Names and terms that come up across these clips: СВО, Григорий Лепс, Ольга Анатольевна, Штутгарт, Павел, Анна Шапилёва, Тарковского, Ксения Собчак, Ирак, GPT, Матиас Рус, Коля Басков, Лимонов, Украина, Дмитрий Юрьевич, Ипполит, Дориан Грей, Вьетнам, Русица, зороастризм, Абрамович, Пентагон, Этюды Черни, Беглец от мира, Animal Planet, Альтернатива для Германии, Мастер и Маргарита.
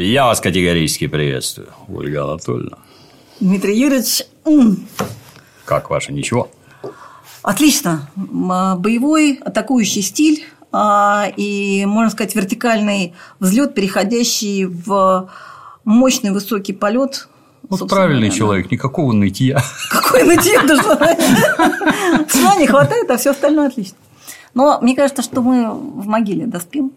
Я вас категорически приветствую, Ольга Анатольевна. Дмитрий Юрьевич. Как ваше ничего? Отлично. Боевой, атакующий стиль и, можно сказать, вертикальный взлет, переходящий в мощный высокий полет. Вот правильный человек, никакого нытья. Какое нытье? Сна не хватает, а все остальное отлично. Но мне кажется, что мы в могиле доспим.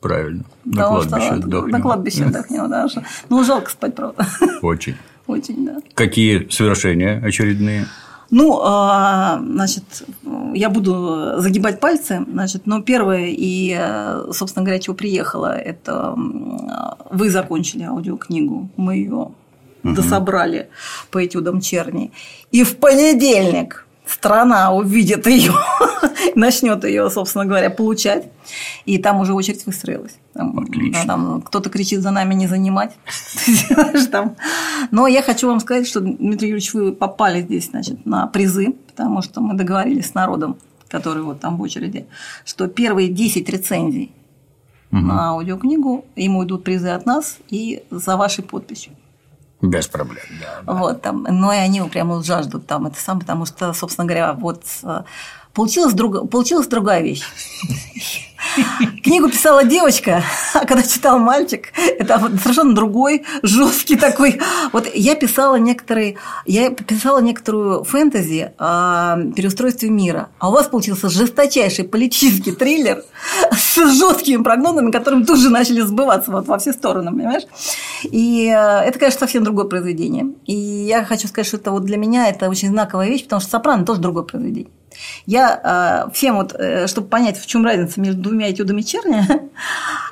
Правильно. На кладбище отдохнем. На кладбище отдохнем, да. Ну, жалко спать, правда. Очень. Очень, да. Какие совершения очередные? Ну, значит, я буду загибать пальцы, значит, но первое и, собственно говоря, чего приехала, это вы закончили аудиокнигу, мы ее дособрали по этюдам Черни, и в понедельник страна увидит ее, начнет ее, собственно говоря, получать, и там уже очередь выстроилась. Отлично. Там кто-то кричит за нами не занимать. Но я хочу вам сказать, что, Дмитрий Юрьевич, вы попали здесь, значит, на призы, потому что мы договорились с народом, который вот там в очереди, что первые 10 рецензий на аудиокнигу, ему идут призы от нас и за вашей подписью. Без проблем, да. Вот, там, но и они прямо жаждут там это сам, потому что, собственно говоря, вот получилась другая вещь. Книгу писала девочка, а когда читал мальчик, это совершенно другой, жесткий такой. Вот я писала некоторую фэнтези о переустройстве мира, а у вас получился жесточайший политический триллер с жесткими прогнозами, которыми тут же начали сбываться вот во все стороны, понимаешь? И это, конечно, совсем другое произведение. И я хочу сказать, что это вот для меня это очень знаковая вещь, потому что «Сопрано» тоже другое произведение. Я всем, вот, чтобы понять, в чем разница между двумя этюдами Черни,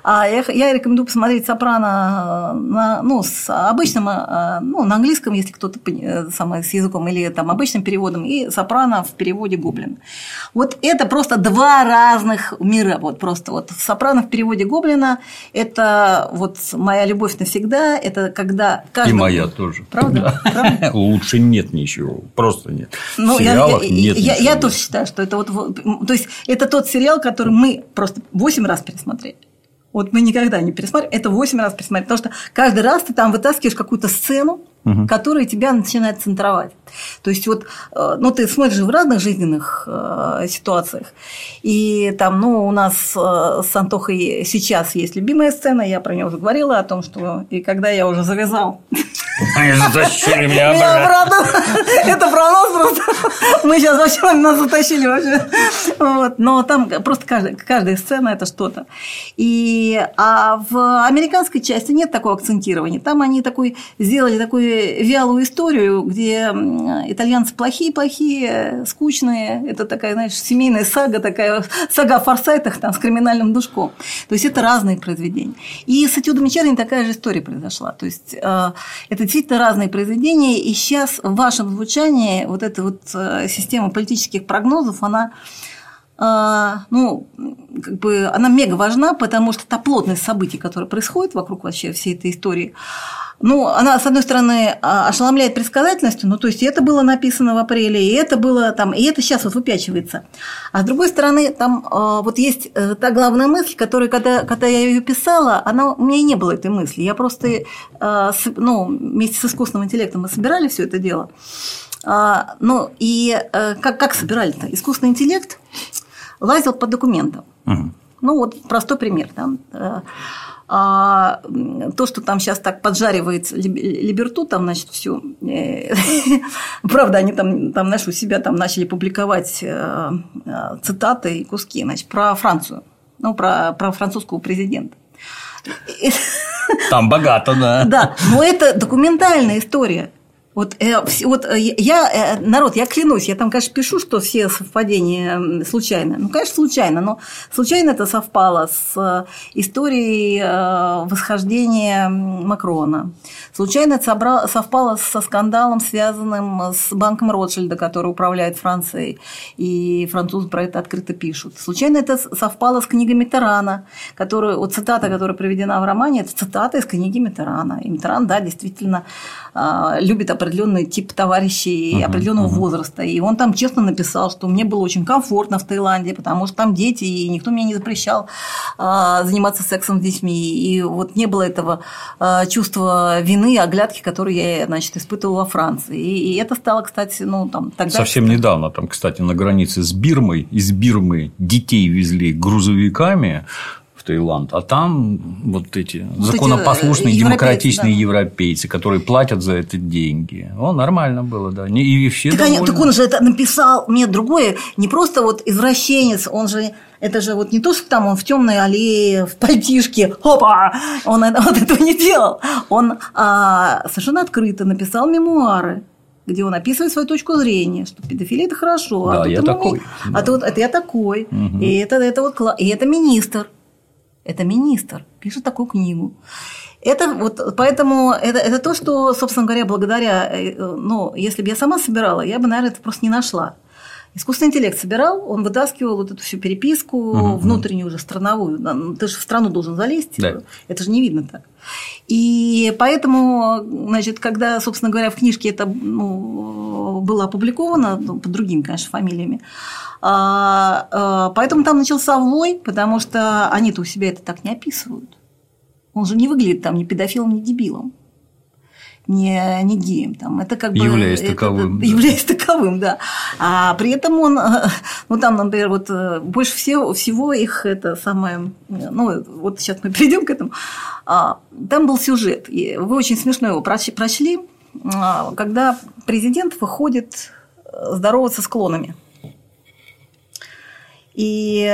я рекомендую посмотреть «Сопрано» с обычным, на английском, если кто-то с языком, или там, обычным переводом, и «Сопрано» в переводе «Гоблин». Вот это просто два разных мира. Вот, просто вот. «Сопрано» в переводе «Гоблина» – это вот моя любовь навсегда, это когда… Каждый... И моя тоже. Правда? Да. Правда? Лучше нет ничего, просто нет. Ну, в сериалах нет ничего. Я тоже считаю, что это вот… То есть, это тот сериал, который мы просто 8 раз пересмотрели. Вот мы никогда не пересматриваем, это 8 раз пересмотрели. Потому что каждый раз ты там вытаскиваешь какую-то сцену, которая тебя начинает центровать. То есть, вот, ну, ты смотришь в разных жизненных ситуациях. И там, ну, у нас с Антохой сейчас есть любимая сцена, я про нее уже говорила, о том, что… И когда я уже завязал… Затащили меня обратно. Это про нас просто. Мы сейчас вообще нас затащили вообще. Вот. Но там просто каждая сцена – это что-то. А в американской части нет такого акцентирования. Там они сделали такую вялую историю, где итальянцы плохие-плохие, скучные. Это такая, знаешь, семейная сага, такая сага о Форсайтах там, с криминальным душком. То есть, это разные произведения. И с «Этюдами Черни» такая же история произошла. То есть, это действительно разные произведения, и сейчас в вашем звучании вот эта вот система политических прогнозов, она, она мега важна, потому что та плотность событий, которая происходит вокруг вообще всей этой истории, ну, она, с одной стороны, ошеломляет предсказательностью, ну, то есть, это было написано в апреле, и это было там, и это сейчас вот выпячивается. А с другой стороны, там вот есть та главная мысль, которая, когда я ее писала, у меня и не было этой мысли. Я просто, вместе с искусственным интеллектом мы собирали все это дело. Как собирали-то? Искусственный интеллект лазил по документам. Ну, вот простой пример, да. А то, что там сейчас так поджаривает Либерту, там, значит, все. Правда, они там, знаешь, у себя там начали публиковать цитаты и куски, значит, про Францию, ну, про французского президента. Там богато, да. Да, но это документальная история. Народ, я клянусь, я там, конечно, пишу, что все совпадения случайны. Ну, конечно, случайно, но случайно это совпало с историей восхождения Макрона. Случайно это совпало со скандалом, связанным с банком Ротшильда, который управляет Францией, и французы про это открыто пишут. Случайно это совпало с книгой Миттерана, цитата, которая приведена в романе, это цитата из книги Миттерана. И Миттеран, да, действительно любит определенный тип товарищей определенного возраста. И он там честно написал, что мне было очень комфортно в Таиланде, потому что там дети, и никто меня не запрещал заниматься сексом с детьми. И вот не было этого чувства вины, оглядки, которые я, значит, испытывала во Франции. И это стало, кстати, ну, там тогда… Совсем недавно, там, кстати, на границе с Бирмой, из Бирмы детей везли грузовиками в Таиланд, а там вот эти законопослушные демократичные европейцы, которые платят за это деньги. О, нормально было, да. И все довольны. Так он же это написал, мне другое, не просто вот извращенец, он же… Это же вот не то, что там он в темной аллее, в пальтишке, опа, он вот этого не делал. Он совершенно открыто написал мемуары, где он описывает свою точку зрения, что педофилия – это хорошо, да, а я такой. Да. А тут это я такой, и это министр. Это министр пишет такую книгу. Это вот, поэтому это то, что, собственно говоря, благодаря… Ну, если бы я сама собирала, я бы, наверное, это просто не нашла. Искусственный интеллект собирал, он вытаскивал вот эту всю переписку, внутреннюю уже, страновую. Ты же в страну должен залезть, да. Это же не видно так. И поэтому, значит, когда, собственно говоря, в книжке это было опубликовано, под другими, конечно, фамилиями, поэтому там начался вой, потому что они-то у себя это так не описывают. Он же не выглядит там ни педофилом, ни дебилом. Не геем. Там. Это как бы… Являясь таковым. Да. Являясь таковым, да. А при этом он… Ну, там, например, вот больше всего их это самое… Ну, вот сейчас мы перейдем к этому. Там был сюжет. И вы очень смешно его прочли. Когда президент выходит здороваться с клонами. И…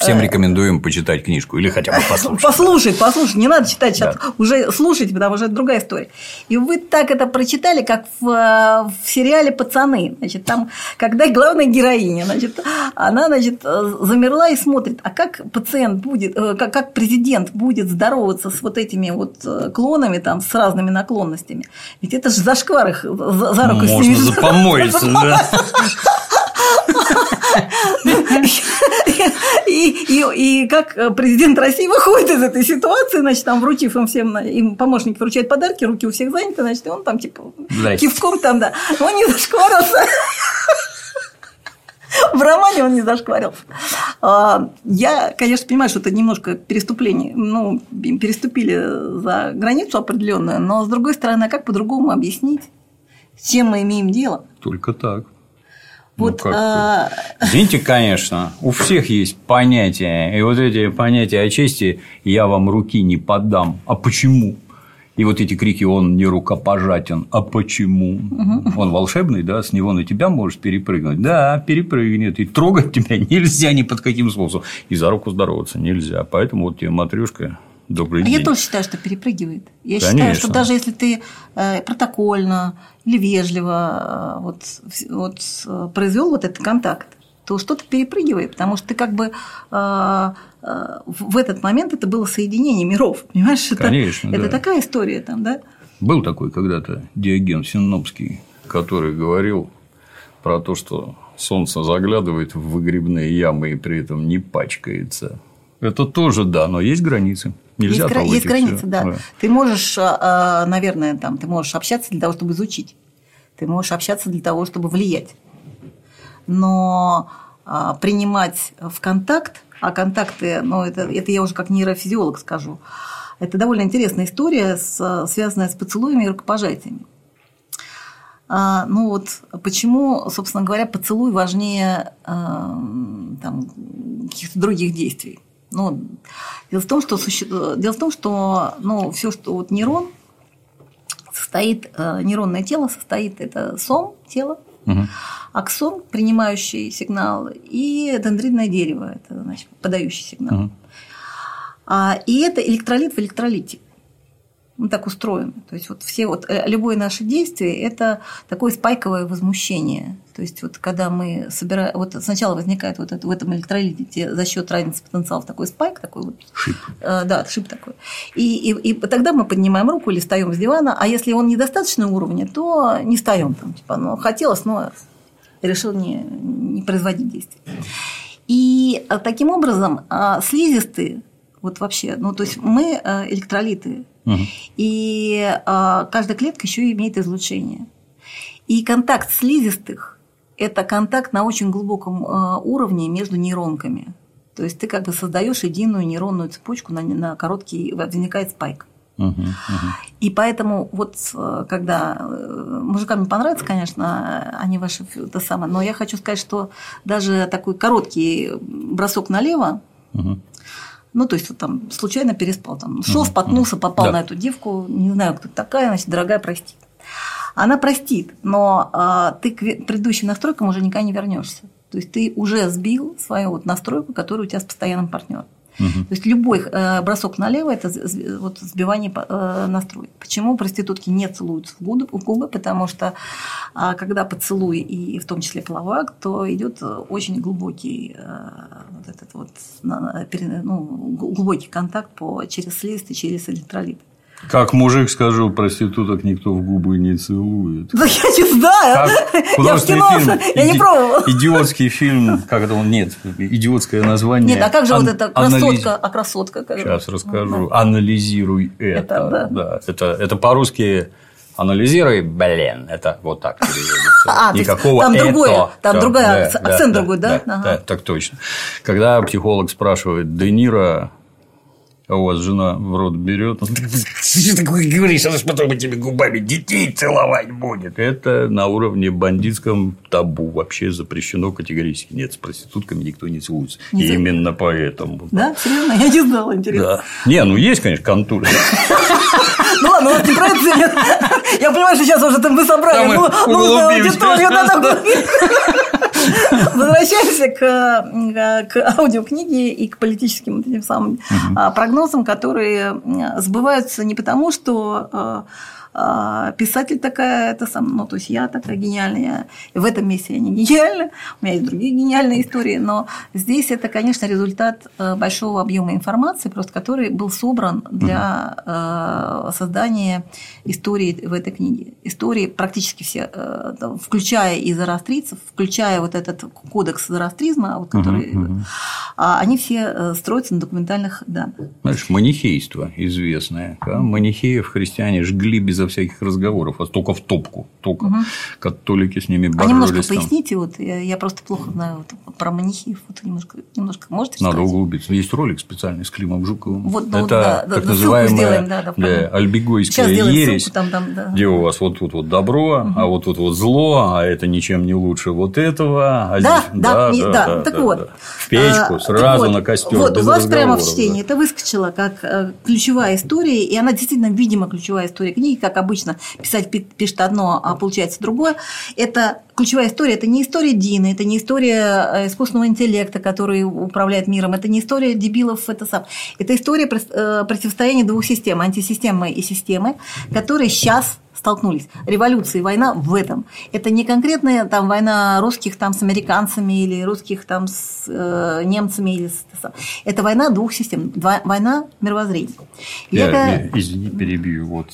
Всем рекомендуем почитать книжку или хотя бы послушать. Послушать. Не надо читать сейчас. Да. Уже слушать, потому что это другая история. И вы так это прочитали, как в сериале «Пацаны». Значит, там, когда главная героиня, значит, она, значит, замерла и смотрит, а как пациент будет, как президент будет здороваться с вот этими вот клонами, там, с разными наклонностями. Ведь это же зашквар их за руку снимет. Можно запомоиться, да. И как президент России выходит из этой ситуации, значит, там, вручив им всем, им помощники вручают подарки, руки у всех заняты, значит, и он там, типа, кивком там, да, он не зашкварился. В романе он не зашкварился. Я, конечно, понимаю, что это немножко переступление, ну, переступили за границу определенную, но, с другой стороны, как по-другому объяснить, с чем мы имеем дело? Только так. Вот, извините, конечно, у всех есть понятия, и вот эти понятия о чести «я вам руки не подам», а почему? И вот эти крики «он не рукопожатен», а почему? Он волшебный, да, с него на тебя может перепрыгнуть, да, перепрыгнет, и трогать тебя нельзя ни под каким способом, и за руку здороваться нельзя, поэтому вот тебе матрёшка… Добрый день. Я тоже считаю, что перепрыгивает. Я считаю, что даже если ты протокольно или вежливо произвел вот этот контакт, то что-то перепрыгивает, потому что ты как бы в этот момент это было соединение миров, понимаешь? Конечно, это такая история там, да? Был такой когда-то Диоген Синопский, который говорил про то, что солнце заглядывает в выгребные ямы и при этом не пачкается. Это тоже, да, но есть границы. Нельзя есть трогать. Есть границы, да. Ты можешь, наверное, там, ты можешь общаться для того, чтобы изучить. Ты можешь общаться для того, чтобы влиять. Но принимать в контакт, а контакты, ну, это я уже как нейрофизиолог скажу, это довольно интересная история, связанная с поцелуями и рукопожатиями. Ну вот почему, собственно говоря, поцелуй важнее там, каких-то других действий. Ну, дело в том, что ну, все, что вот нейрон состоит, нейронное тело состоит, это сом тела, аксон, принимающий сигнал, и дендритное дерево, это значит подающий сигнал. И это электролит в электролите. Мы так устроены. То есть, вот все вот, любое наше действие – это такое спайковое возмущение. То есть, вот, когда мы собираем… Вот сначала возникает вот это, в этом электролите за счет разницы потенциалов такой спайк, такой вот… Шип. Да, шип такой. И тогда мы поднимаем руку или встаем с дивана, а если он недостаточного уровня, то не встаем там. Типа, ну, хотелось, но решил не производить действия. И таким образом слизистые, вот вообще, ну, то есть, мы электролиты. И каждая клетка еще имеет излучение. И контакт слизистых – это контакт на очень глубоком уровне между нейронками. То есть ты как бы создаешь единую нейронную цепочку на короткий, возникает спайк. И поэтому вот когда мужикам не понравится, конечно, они ваши, это самое, но я хочу сказать, что даже такой короткий бросок налево, ну, то есть, вот, там случайно переспал, там, шел, споткнулся, попал на эту девку, не знаю, кто такая, значит, дорогая, прости. Она простит, но ты к предыдущим настройкам уже никогда не вернешься. То есть, ты уже сбил свою вот настройку, которая у тебя с постоянным партнером. То есть, любой бросок налево – это вот сбивание настроек. Почему проститутки не целуются в губы? Потому что, когда поцелуй, и в том числе половой акт, то идет очень глубокий, вот этот вот, ну, глубокий контакт через слизистые, через электролиты. Как мужик скажу, проституток никто в губы не целует. Да я не знаю. Я в кино, я не пробовала. Идиотский фильм, как-то он, нет, идиотское название. Нет, а как же вот эта красотка, а красотка? Сейчас расскажу. Анализируй это. Да. Это по-русски анализируй, блин, это вот так переводится. Никакого там это. Там другая, акцент другой, да? Так точно. Когда психолог спрашивает Де Ниро, а у вас жена в рот берет, ты такое говоришь, она же потом этими губами детей целовать будет. Это на уровне бандитском табу. Вообще запрещено категорически. Нет, с проститутками никто не целуется. Именно поэтому. Да? Серьезно? Я не знала, интересно. Да. Не, ну есть, конечно, контур. Ну ладно, у вас не нравится, нет. Я понимаю, что сейчас уже там мы собрали. Нужно аудиторию на такую. Возвращаемся к аудиокниге и к политическим этим самым прогнозам, которые сбываются не потому, что писатель такая, это сам, ну, то есть я такая гениальная, в этом месте я не гениальна, у меня есть другие гениальные истории, но здесь это, конечно, результат большого объема информации, просто который был собран для создания истории в этой книге. Истории практически все, включая и зороастрийцев, включая вот этот кодекс зороастризма, вот, который, они все строятся на документальных данных. Знаешь, манихейство известное, манихеев христиане жгли безо всяких разговоров, а только в топку. Только католики с ними боролись. А немножко там поясните, вот, я просто плохо знаю вот, про манихеев. Вот, немножко можете сказать? Надо углубиться. Есть ролик специальный с Климом Жуковым. Вот, ну, это так называемая сделаем, альбегойская ересь, ссылку, где у вас вот добро, а вот зло, а это ничем не лучше вот этого. А здесь... В печку, сразу на костер. Вот, у вас прямо в чтении это выскочило как ключевая история, и она действительно, видимо, ключевая история книги, как обычно, писатель пишет одно, а получается другое. Это ключевая история, это не история Дины, это не история искусственного интеллекта, который управляет миром, это не история дебилов, это история противостояния двух систем, антисистемы и системы, которые сейчас столкнулись. Революция и война в этом. Это не конкретная там война русских там с американцами или русских там с немцами или с... Это война двух систем, война мировоззрений. Я извини, перебью. Вот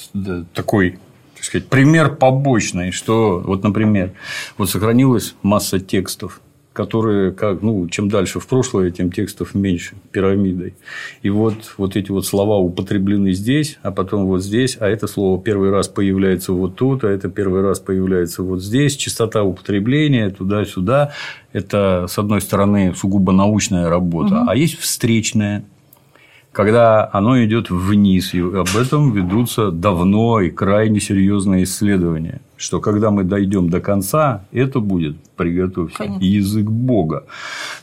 такой, так сказать, пример побочный, что вот, например, вот сохранилась масса текстов, которые, как, ну, чем дальше в прошлое, тем текстов меньше, пирамидой. И вот эти вот слова употреблены здесь, а потом вот здесь, а это слово первый раз появляется вот тут, а это первый раз появляется вот здесь, частота употребления туда-сюда. Это, с одной стороны, сугубо научная работа, а есть встречная, когда оно идет вниз, и об этом ведутся давно и крайне серьезные исследования, что когда мы дойдем до конца, это будет, приготовься, язык Бога,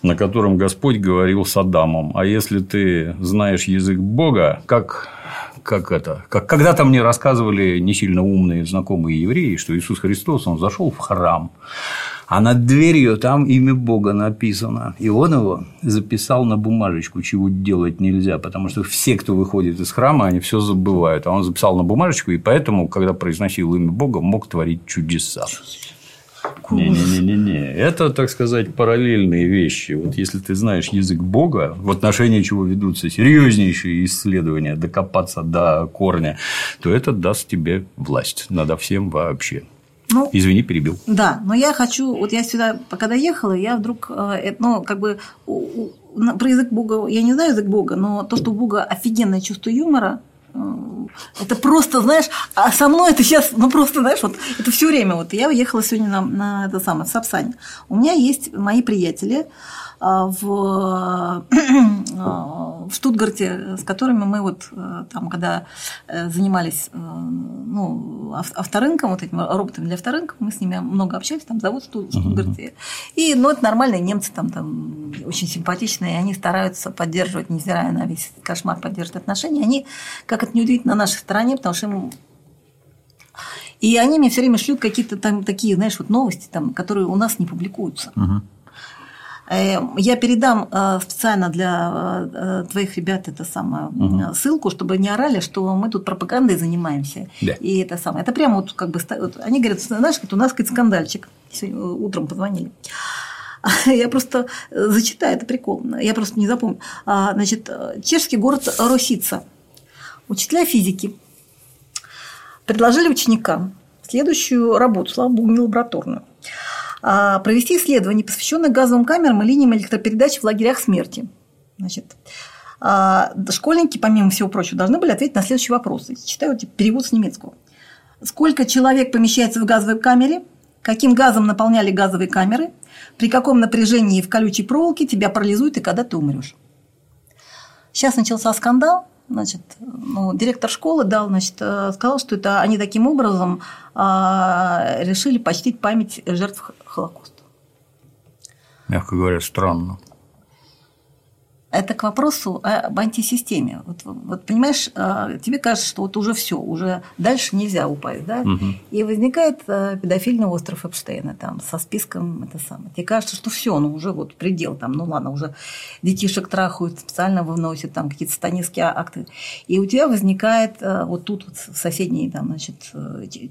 на котором Господь говорил с Адамом. А если ты знаешь язык Бога, как когда-то мне рассказывали не сильно умные знакомые евреи, что Иисус Христос, он зашел в храм, а над дверью там имя Бога написано. И он его записал на бумажечку, чего делать нельзя, потому что все, кто выходит из храма, они все забывают. А он записал на бумажечку, и поэтому, когда произносил имя Бога, мог творить чудеса. Не-не-не. Это, так сказать, параллельные вещи. Вот если ты знаешь язык Бога, в отношении чего ведутся серьезнейшие исследования, докопаться до корня, то это даст тебе власть надо всем вообще. Ну, извини, перебил. Да, но я хочу, вот я сюда, когда ехала, я вдруг, ну, как бы, про язык Бога, я не знаю язык Бога, но то, что у Бога офигенное чувство юмора, Это просто, знаешь, а со мной это сейчас, ну просто, знаешь, вот это все время. Вот я уехала сегодня на это самое, в Сапсане. У меня есть мои приятели в Штутгарте, с которыми мы вот там, когда занимались ну, авторынком, вот этими роботами для авторынка, мы с ними много общались, там зовут Штутгарте. И, ну, это нормальные немцы, там очень симпатичные, и они стараются поддерживать, невзирая на весь кошмар, поддерживать отношения. Они, как это неудивительно, на нашей стороне, потому что им... И они мне все время шлют какие-то там такие, знаешь, вот новости, там, которые у нас не публикуются. Я передам специально для твоих ребят это самое, ссылку, чтобы не орали, что мы тут пропагандой занимаемся. Да. И это самое. Это прямо вот как бы... Они говорят, знаешь, у нас какой-то скандальчик. Сегодня утром позвонили. Я просто зачитаю, это прикол. Я просто не запомню. Значит, чешский город Русица. Учителя физики предложили ученикам следующую работу, слава богу, не лабораторную. Провести исследование, посвященное газовым камерам и линиям электропередач в лагерях смерти. Значит, школьники, помимо всего прочего, должны были ответить на следующие вопросы. Читаю перевод с немецкого. Сколько человек помещается в газовой камере? Каким газом наполняли газовые камеры? При каком напряжении в колючей проволоке тебя парализует и когда ты умрешь? Сейчас начался скандал. Значит, ну, директор школы дал, значит, сказал, что это они таким образом решили почтить память жертв Холокоста. Мягко говоря, странно. Это к вопросу об антисистеме. Вот понимаешь, тебе кажется, что вот уже все, уже дальше нельзя упасть, да? И возникает педофильный остров Эпштейна там со списком это самое. Тебе кажется, что все, ну уже вот предел там, ну ладно, уже детишек трахают, специально выносят там какие-то сатанинские акты, и у тебя возникает вот тут вот в соседней там, значит,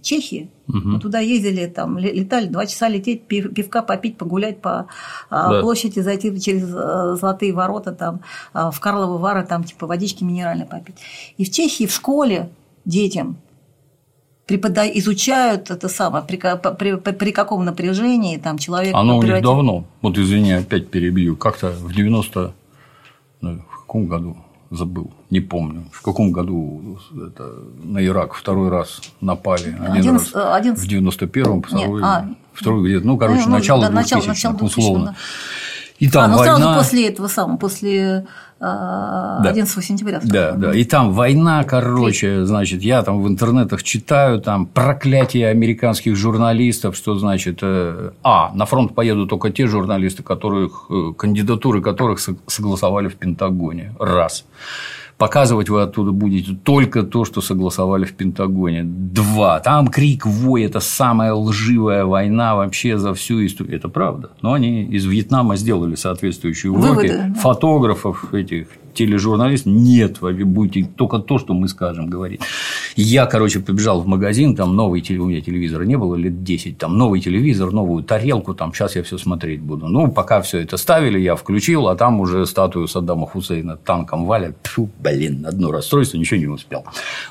Чехии, мы туда ездили, там летали, 2 часа лететь, пивка попить, погулять по площади, зайти через Золотые ворота там. В Карловы Вары там типа водички минеральной попить. И в Чехии в школе детям изучают это самое, при каком напряжении там человек... Оно у них давно, вот извини, опять перебью, как-то в 90... В каком году? Забыл, не помню. В каком году это, на Ирак 2-й раз напали? Один раз в 91-м, второй где-то, ну, короче, начало 2000-х, условно. Да. И там война... сразу после этого самого, после 11 сентября. Да. И там война, короче, значит, я там в интернетах читаю, там проклятие американских журналистов, что значит, на фронт поедут только те журналисты, кандидатуры которых согласовали в Пентагоне. Раз. Показывать вы оттуда будете только то, что согласовали в Пентагоне. 2. Там крик, вой – это самая лживая война вообще за всю историю. Это правда. Но они из Вьетнама сделали соответствующие уроки. Выводы, фотографов, этих тележурналистов нет. Вы будете только то, что мы скажем, говорить. Я, короче, побежал в магазин, там новый телевизор, у меня телевизора не было лет 10, там новый телевизор, новую тарелку, там сейчас я все смотреть буду. Ну, пока все это ставили, я включил, а там уже статую Саддама Хусейна танком валят. Тьфу, одно расстройство, ничего не успел.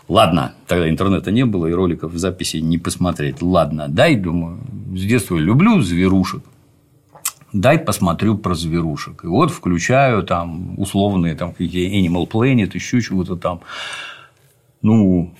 Ладно, тогда интернета не было, и роликов в записи не посмотреть. Ладно, дай, думаю, с детства люблю зверушек. Дай посмотрю про зверушек. И вот включаю там условные там, Animal Planet, еще чего-то там. Ну,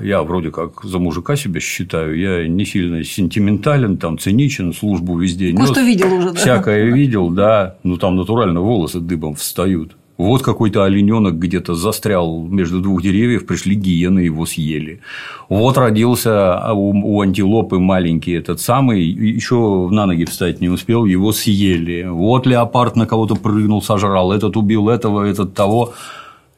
я вроде как за мужика себя считаю. Я не сильно сентиментален, там, циничен, службу везде нёс. Что видел уже, да? Всякое видел, да. Ну, там натурально волосы дыбом встают. Вот какой-то олененок где-то застрял между 2 деревьев, пришли гиены, его съели. Вот родился у антилопы маленький этот самый, еще на ноги встать не успел, его съели. Вот леопард на кого-то прыгнул, сожрал, этот убил этого, этот того.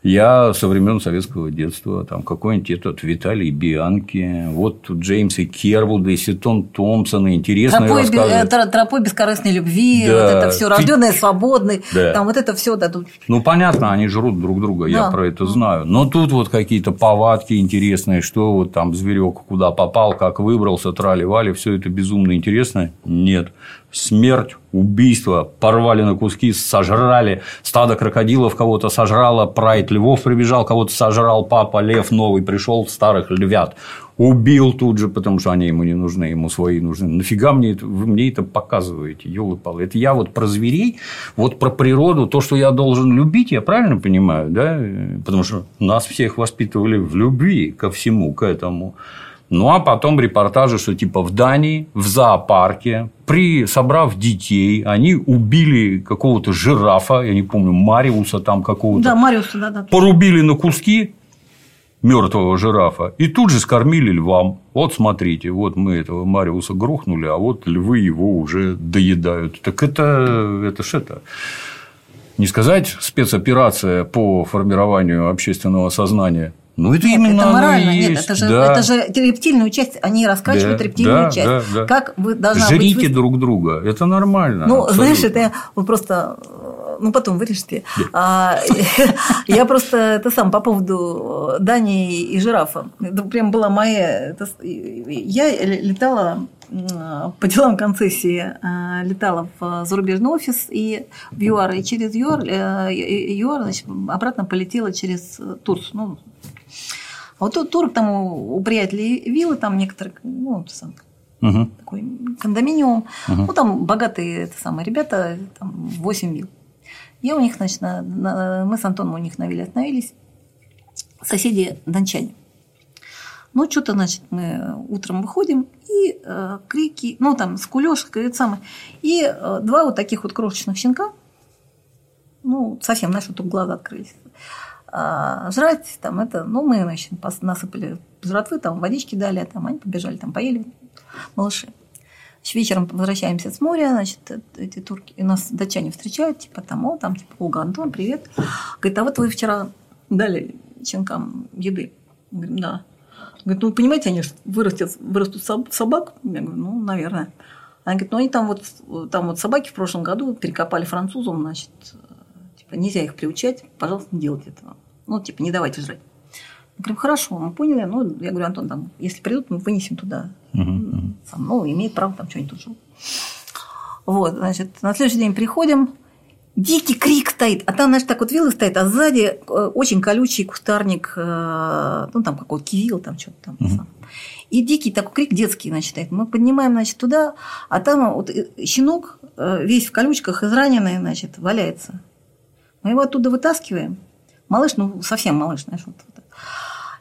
Я со времен советского детства, там какой-нибудь этот Виталий Бианки, вот тут Джеймсы Кервуды, и Ситон Томпсона, интересные рассказы. Тропой бескорыстной любви, да. Вот это все, рождённые свободной, да. Там вот это все. Да, тут... Ну, понятно, они жрут друг друга, да. Я про это знаю. Но тут вот какие-то повадки интересные, что вот там зверек куда попал, как выбрался, трали-вали, все это безумно интересно. Нет. Смерть, убийства, порвали на куски, сожрали, стадо крокодилов кого-то сожрало, прайд львов прибежал, кого-то сожрал, папа лев новый пришел, старых львят убил тут же, потому что они ему не нужны, ему свои нужны. Нафига вы мне это показываете, елы-палы? Это я вот про зверей, вот про природу, то, что я должен любить, я правильно понимаю, да? Потому что нас всех воспитывали в любви ко всему, к этому. Ну, а потом репортажи, что типа в Дании, в зоопарке, собрав детей, они убили какого-то жирафа, я не помню, Мариуса там какого-то. Да, Мариуса, да. Порубили на куски мертвого жирафа и тут же скормили львам. Вот смотрите, вот мы этого Мариуса грохнули, а вот львы его уже доедают. Так это что-то. Не сказать спецоперация по формированию общественного сознания. Ну, это нет, именно это морально, есть. Нет, это же рептильную часть, они раскачивают рептильную часть. Да. Как вы должна Жрите друг друга, это нормально. Ну, абсолютно. Знаешь, это вы просто, ну потом вырежьте. Я просто по поводу Дании и жирафа. Это прям была моя. Я летала по делам концессии, летала в зарубежный офис и в ЮАР, и через ЮАР, значит, обратно полетела через Турцию. Ну, а вот тут турок там у приятелей виллы, там некоторые, ну, такой кондоминиум, ну, там богатые ребята, там 8 вилл. Я у них, значит, мы с Антоном у них на вилле остановились, соседи дончане. Ну, что-то, значит, мы утром выходим, и крики, ну, там, скулёж, и два вот таких вот крошечных щенка, ну, совсем, знаешь, вот тут глаза открылись. Жрать, там, это, ну, мы, значит, насыпали жратвы, там, водички дали, там, они побежали, там, поели малыши. Значит, вечером возвращаемся с моря, значит, эти турки, нас датчане встречают, типа, там, о, там, типа, Ольга, Антон, привет. Говорит, а вот вы вчера дали щенкам еды. Говорим, да. Говорит, ну, понимаете, они же вырастут собак. Я говорю, ну, наверное. Она говорит, ну, они там вот собаки в прошлом году перекопали французам, значит, нельзя их приучать, пожалуйста, не делайте этого. Ну, типа, не давайте жрать. Мы говорим, хорошо, мы поняли. Ну, я говорю, Антон, там, если придут, мы вынесем туда. Сам, ну, имеет право там что-нибудь тут жил. Вот, значит, на следующий день приходим, дикий крик стоит. А там, значит, так вот вилла стоит, а сзади очень колючий кустарник, ну, там какой-то кивил, там что-то там. И дикий такой крик детский, значит, стоит. Мы поднимаем, значит, туда, а там вот щенок весь в колючках, израненный, значит, валяется. Мы его оттуда вытаскиваем. Малыш, ну, совсем малыш, знаешь. Вот.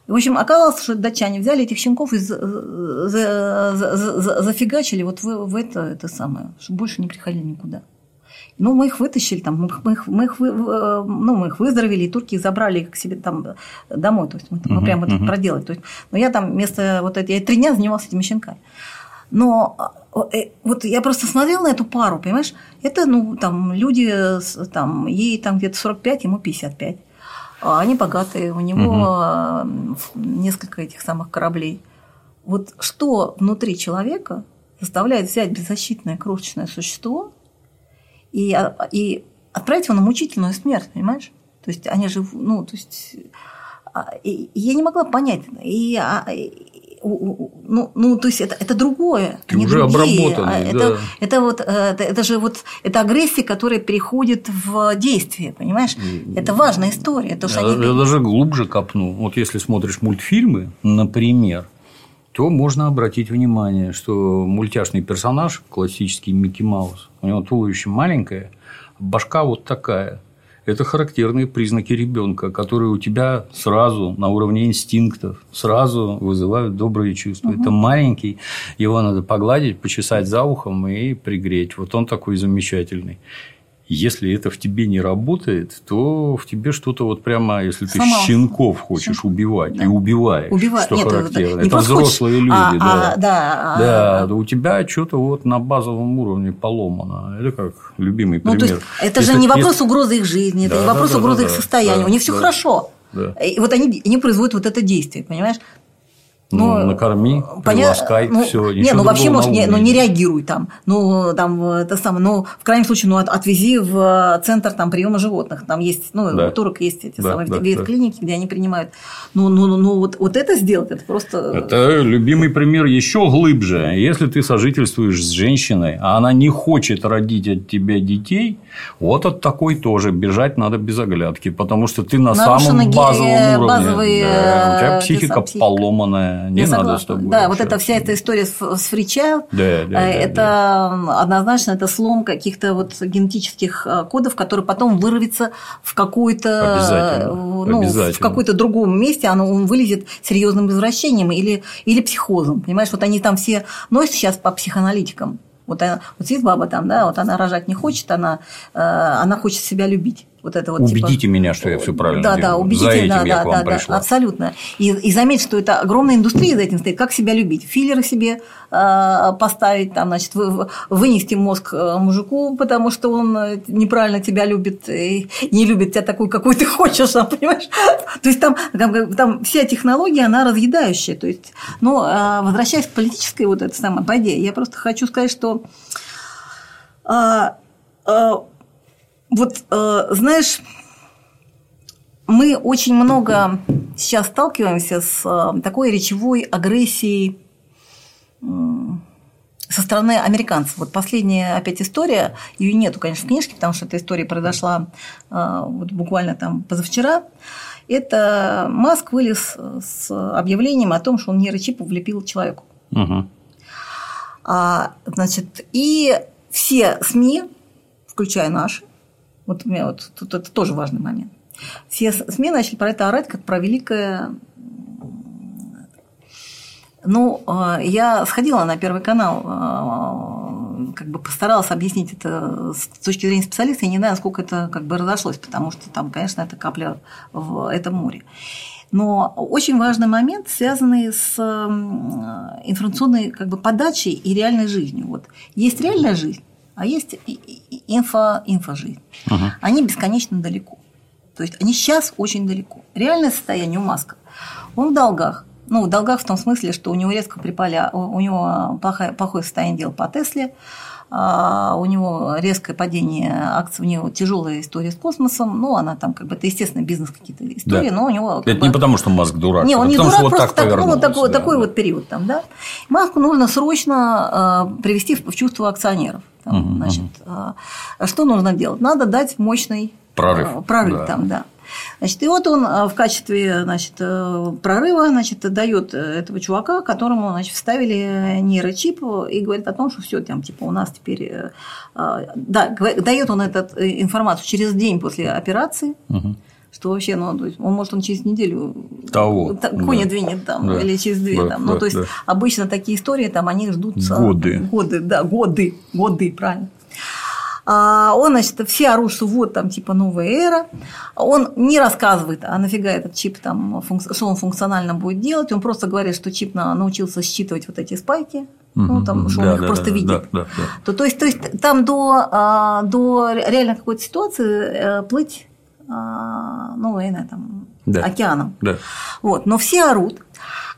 В общем, оказалось, что датчане взяли этих щенков и зафигачили вот в это самое, чтобы больше не приходили никуда. Ну, мы их вытащили, там, мы их выздоровели, и турки забрали их к себе там, домой. То есть, мы прямо это проделали. То есть, ну, я там вместо вот этого... Я 3 дня занималась этими щенками. Но вот я просто смотрела на эту пару, понимаешь, это, ну, там, люди, там, ей там где-то 45, ему 55, они богатые, у него несколько этих самых кораблей. Вот что внутри человека заставляет взять беззащитное крошечное существо и отправить его на мучительную смерть, понимаешь? То есть, они же, ну, то есть, я не могла понять, ну, то есть, это другое. Ты не уже обработанный, да. Это агрессия, которая переходит в действие, понимаешь? Это важная история. То, что я даже глубже копну. Вот если смотришь мультфильмы, например, то можно обратить внимание, что мультяшный персонаж, классический Микки Маус, у него туловище маленькое, башка вот такая. Это характерные признаки ребенка, которые у тебя сразу на уровне инстинктов сразу вызывают добрые чувства. Это маленький, его надо погладить, почесать за ухом и пригреть. Вот он такой замечательный. Если это в тебе не работает, то в тебе что-то вот прямо, если ты щенков хочешь убивать, и убиваешь, что нет, характерно. Это взрослые люди. У тебя что-то вот на базовом уровне поломано. Это как любимый пример. Ну, то есть, это же не вопрос угрозы их жизни, это не вопрос угрозы их состояния. У них все хорошо. И вот они производят вот это действие, понимаешь? Ну, накорми, приласкай, все, ничего. Не, ну вообще, может, не реагируй там. Ну, там это самое, ну, в крайнем случае, ну, отвези в центр там, приема животных. Там есть, ну, да. У турок есть эти самые ветклиники, где они принимают. Ну, вот это сделать, это просто. Это любимый пример еще глубже. Если ты сожительствуешь с женщиной, а она не хочет родить от тебя детей, вот от такой тоже бежать надо без оглядки. Потому что ты на самом базовом уровне. Да, у тебя психика поломанная. Не надо с тобой. Да, вот эта вся эта история с фричайл, это однозначно это слом каких-то вот генетических кодов, который потом вырвется в какую-то, в какой-то другом месте, он вылезет серьезным извращением или психозом, понимаешь? Вот они там все носят сейчас по психоаналитикам. Вот есть баба там, да, вот она рожать не хочет, она хочет себя любить. Вот это вот, убедите меня, что я все правильно делаю. Да, убедите. За этим я к вам пришла. Абсолютно. И заметь, что это огромная индустрия за этим стоит. Как себя любить? Филлеры себе поставить, там, значит, вынести мозг мужику, потому что он неправильно тебя любит, и не любит тебя такой, какой ты хочешь, понимаешь? То есть, там вся технология, она разъедающая. То есть, возвращаясь к политической вот этой самой поде, я просто хочу сказать, что... Вот, знаешь, мы очень много сейчас сталкиваемся с такой речевой агрессией со стороны американцев. Вот последняя опять история, ее нету, конечно, в книжке, потому что эта история произошла вот буквально там позавчера. Это Маск вылез с объявлением о том, что он нейрочип влепил человеку. Угу. Значит, и все СМИ, включая наши, вот у меня вот тут это тоже важный момент. Все СМИ начали про это орать, как про великое. Ну, я сходила на Первый канал, как бы постаралась объяснить это с точки зрения специалиста, я не знаю, насколько это как бы разошлось, потому что там, конечно, это капля в этом море. Но очень важный момент, связанный с информационной как бы подачей и реальной жизнью. Вот. Есть реальная жизнь, а есть инфожизнь. Угу. Они бесконечно далеко. То есть, они сейчас очень далеко. Реальное состояние у Маска. Он в долгах. Ну, в долгах в том смысле, что у него резко припали... У него плохое состояние дел по Тесле. У него резкое падение акций. У него тяжелая история с космосом. Ну, она там как бы... Это, естественно, бизнес какие-то истории. Да. Но у него... Это не потому, что Маск дурак. Нет, он не дурак, просто такой вот период там, да. Маску нужно срочно привести в чувство акционеров. Там, значит, что нужно делать? Надо дать мощный прорыв да. Там, да. Значит, и вот он в качестве значит, прорыва значит, дает этого чувака, которому значит, вставили нейрочип, и говорит о том, что все, там, типа, у нас теперь да, дает он эту информацию через день после операции. Угу. Что вообще, ну, то есть, он через неделю коня двинет там, да. Или через две. Да. Там. Да. Ну, то есть, да. Обычно такие истории, там, они ждут годы, правильно. Он, значит, все орут, что вот там, типа, новая эра. Он не рассказывает, а нафига этот чип, там, что он функционально будет делать. Он просто говорит, что чип научился считывать вот эти спайки. Ну, там, что он их просто видит. То есть, там до реально какой-то ситуации плыть океаном. Да. Вот, но все орут.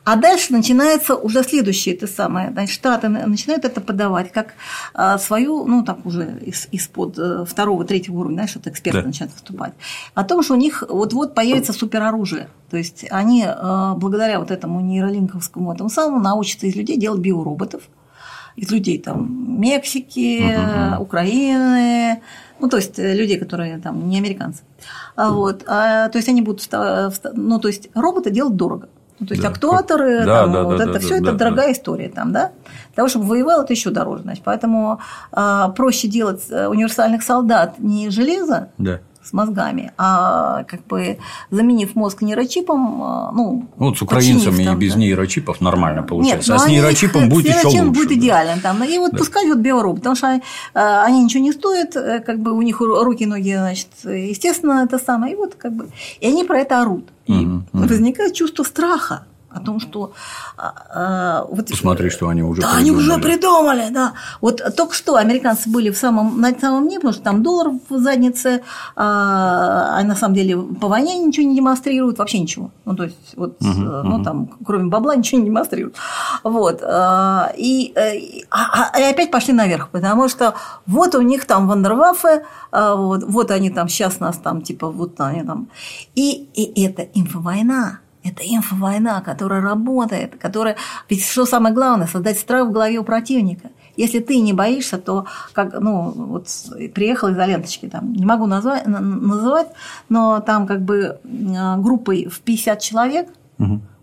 А дальше начинается уже следующее, это самое. Штаты начинают это подавать как свою, ну, так уже из-под второго-третьего уровня, знаешь, это эксперты начинают выступать. О том, что у них вот-вот появится супероружие. То есть, они благодаря вот этому нейролинковскому этому самому научатся из людей делать биороботов. Из людей там Мексики, Украины, ну, то есть, людей, которые там не американцы. Вот. А, то есть, они будут... Ну, то есть, роботы делать дорого. Ну, то есть, актуаторы, это дорогая история. Там, да? Для того, чтобы воевал, это еще дороже. Значит. Поэтому проще делать универсальных солдат не железо с мозгами, а как бы заменив мозг нейрочипом... с украинцами и без нейрочипов нормально получается. Нет, а с нейрочипом будет еще лучше. Будет идеально. Там. И вот пускай вот биоробот, потому что они ничего не стоят, как бы у них руки, ноги, значит, естественно, это самое. И вот как бы... И они про это орут. И возникает чувство страха. о том, что… вот, посмотри, что они уже придумали. Они уже придумали, да. Вот только что американцы были на самом дне, потому что там доллар в заднице, а на самом деле по войне ничего не демонстрируют, вообще ничего. Ну, то есть, вот, там, кроме бабла, ничего не демонстрируют. Вот. И опять пошли наверх, потому что вот у них там вандерваффе, вот они там сейчас нас там, типа, вот они там. И это инфовойна. Это инфовойна, которая работает, которая… Ведь что самое главное? Создать страх в голове у противника. Если ты не боишься, то… вот приехал из-за ленточки, там, не могу называть, но там как бы группой в 50 человек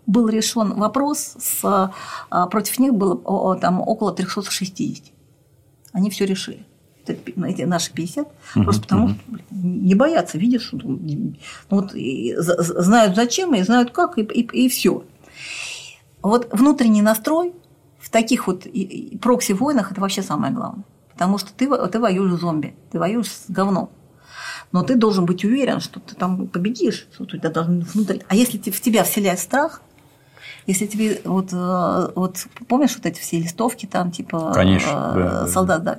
был решен вопрос, против них было там около 360. Они все решили. Эти наши 50, просто потому что не боятся, видишь, вот, знают зачем, и знают как, и все. Вот внутренний настрой в таких вот прокси-войнах – это вообще самое главное, потому что ты воюешь с зомби, ты воюешь с говном, но ты должен быть уверен, что ты там победишь, что ты должен внутрь… А если в тебя вселяет страх… Если тебе вот помнишь вот эти все листовки там типа… Конечно, солдат, да,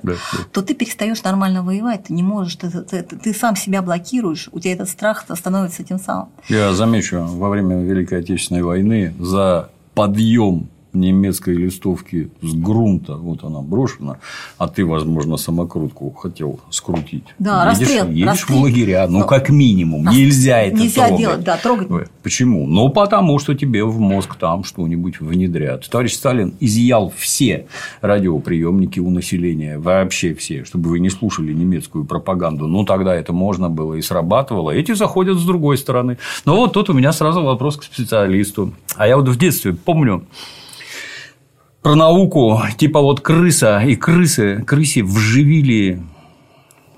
то ты перестаешь нормально воевать, ты не можешь, ты сам себя блокируешь, у тебя этот страх становится тем самым. Я замечу, во время Великой Отечественной войны за подъем немецкой листовки с грунта, вот она брошена, а ты, возможно, самокрутку хотел скрутить. Да, едешь в лагеря, но как минимум, нельзя это трогать. Делать, да, трогать. Почему? Ну, потому что тебе в мозг там что-нибудь внедрят. Товарищ Сталин изъял все радиоприемники у населения, вообще все, чтобы вы не слушали немецкую пропаганду. Ну, тогда это можно было и срабатывало. Эти заходят с другой стороны. Но вот тут у меня сразу вопрос к специалисту. А я вот в детстве помню… Про науку, типа вот крыса и крысе вживили,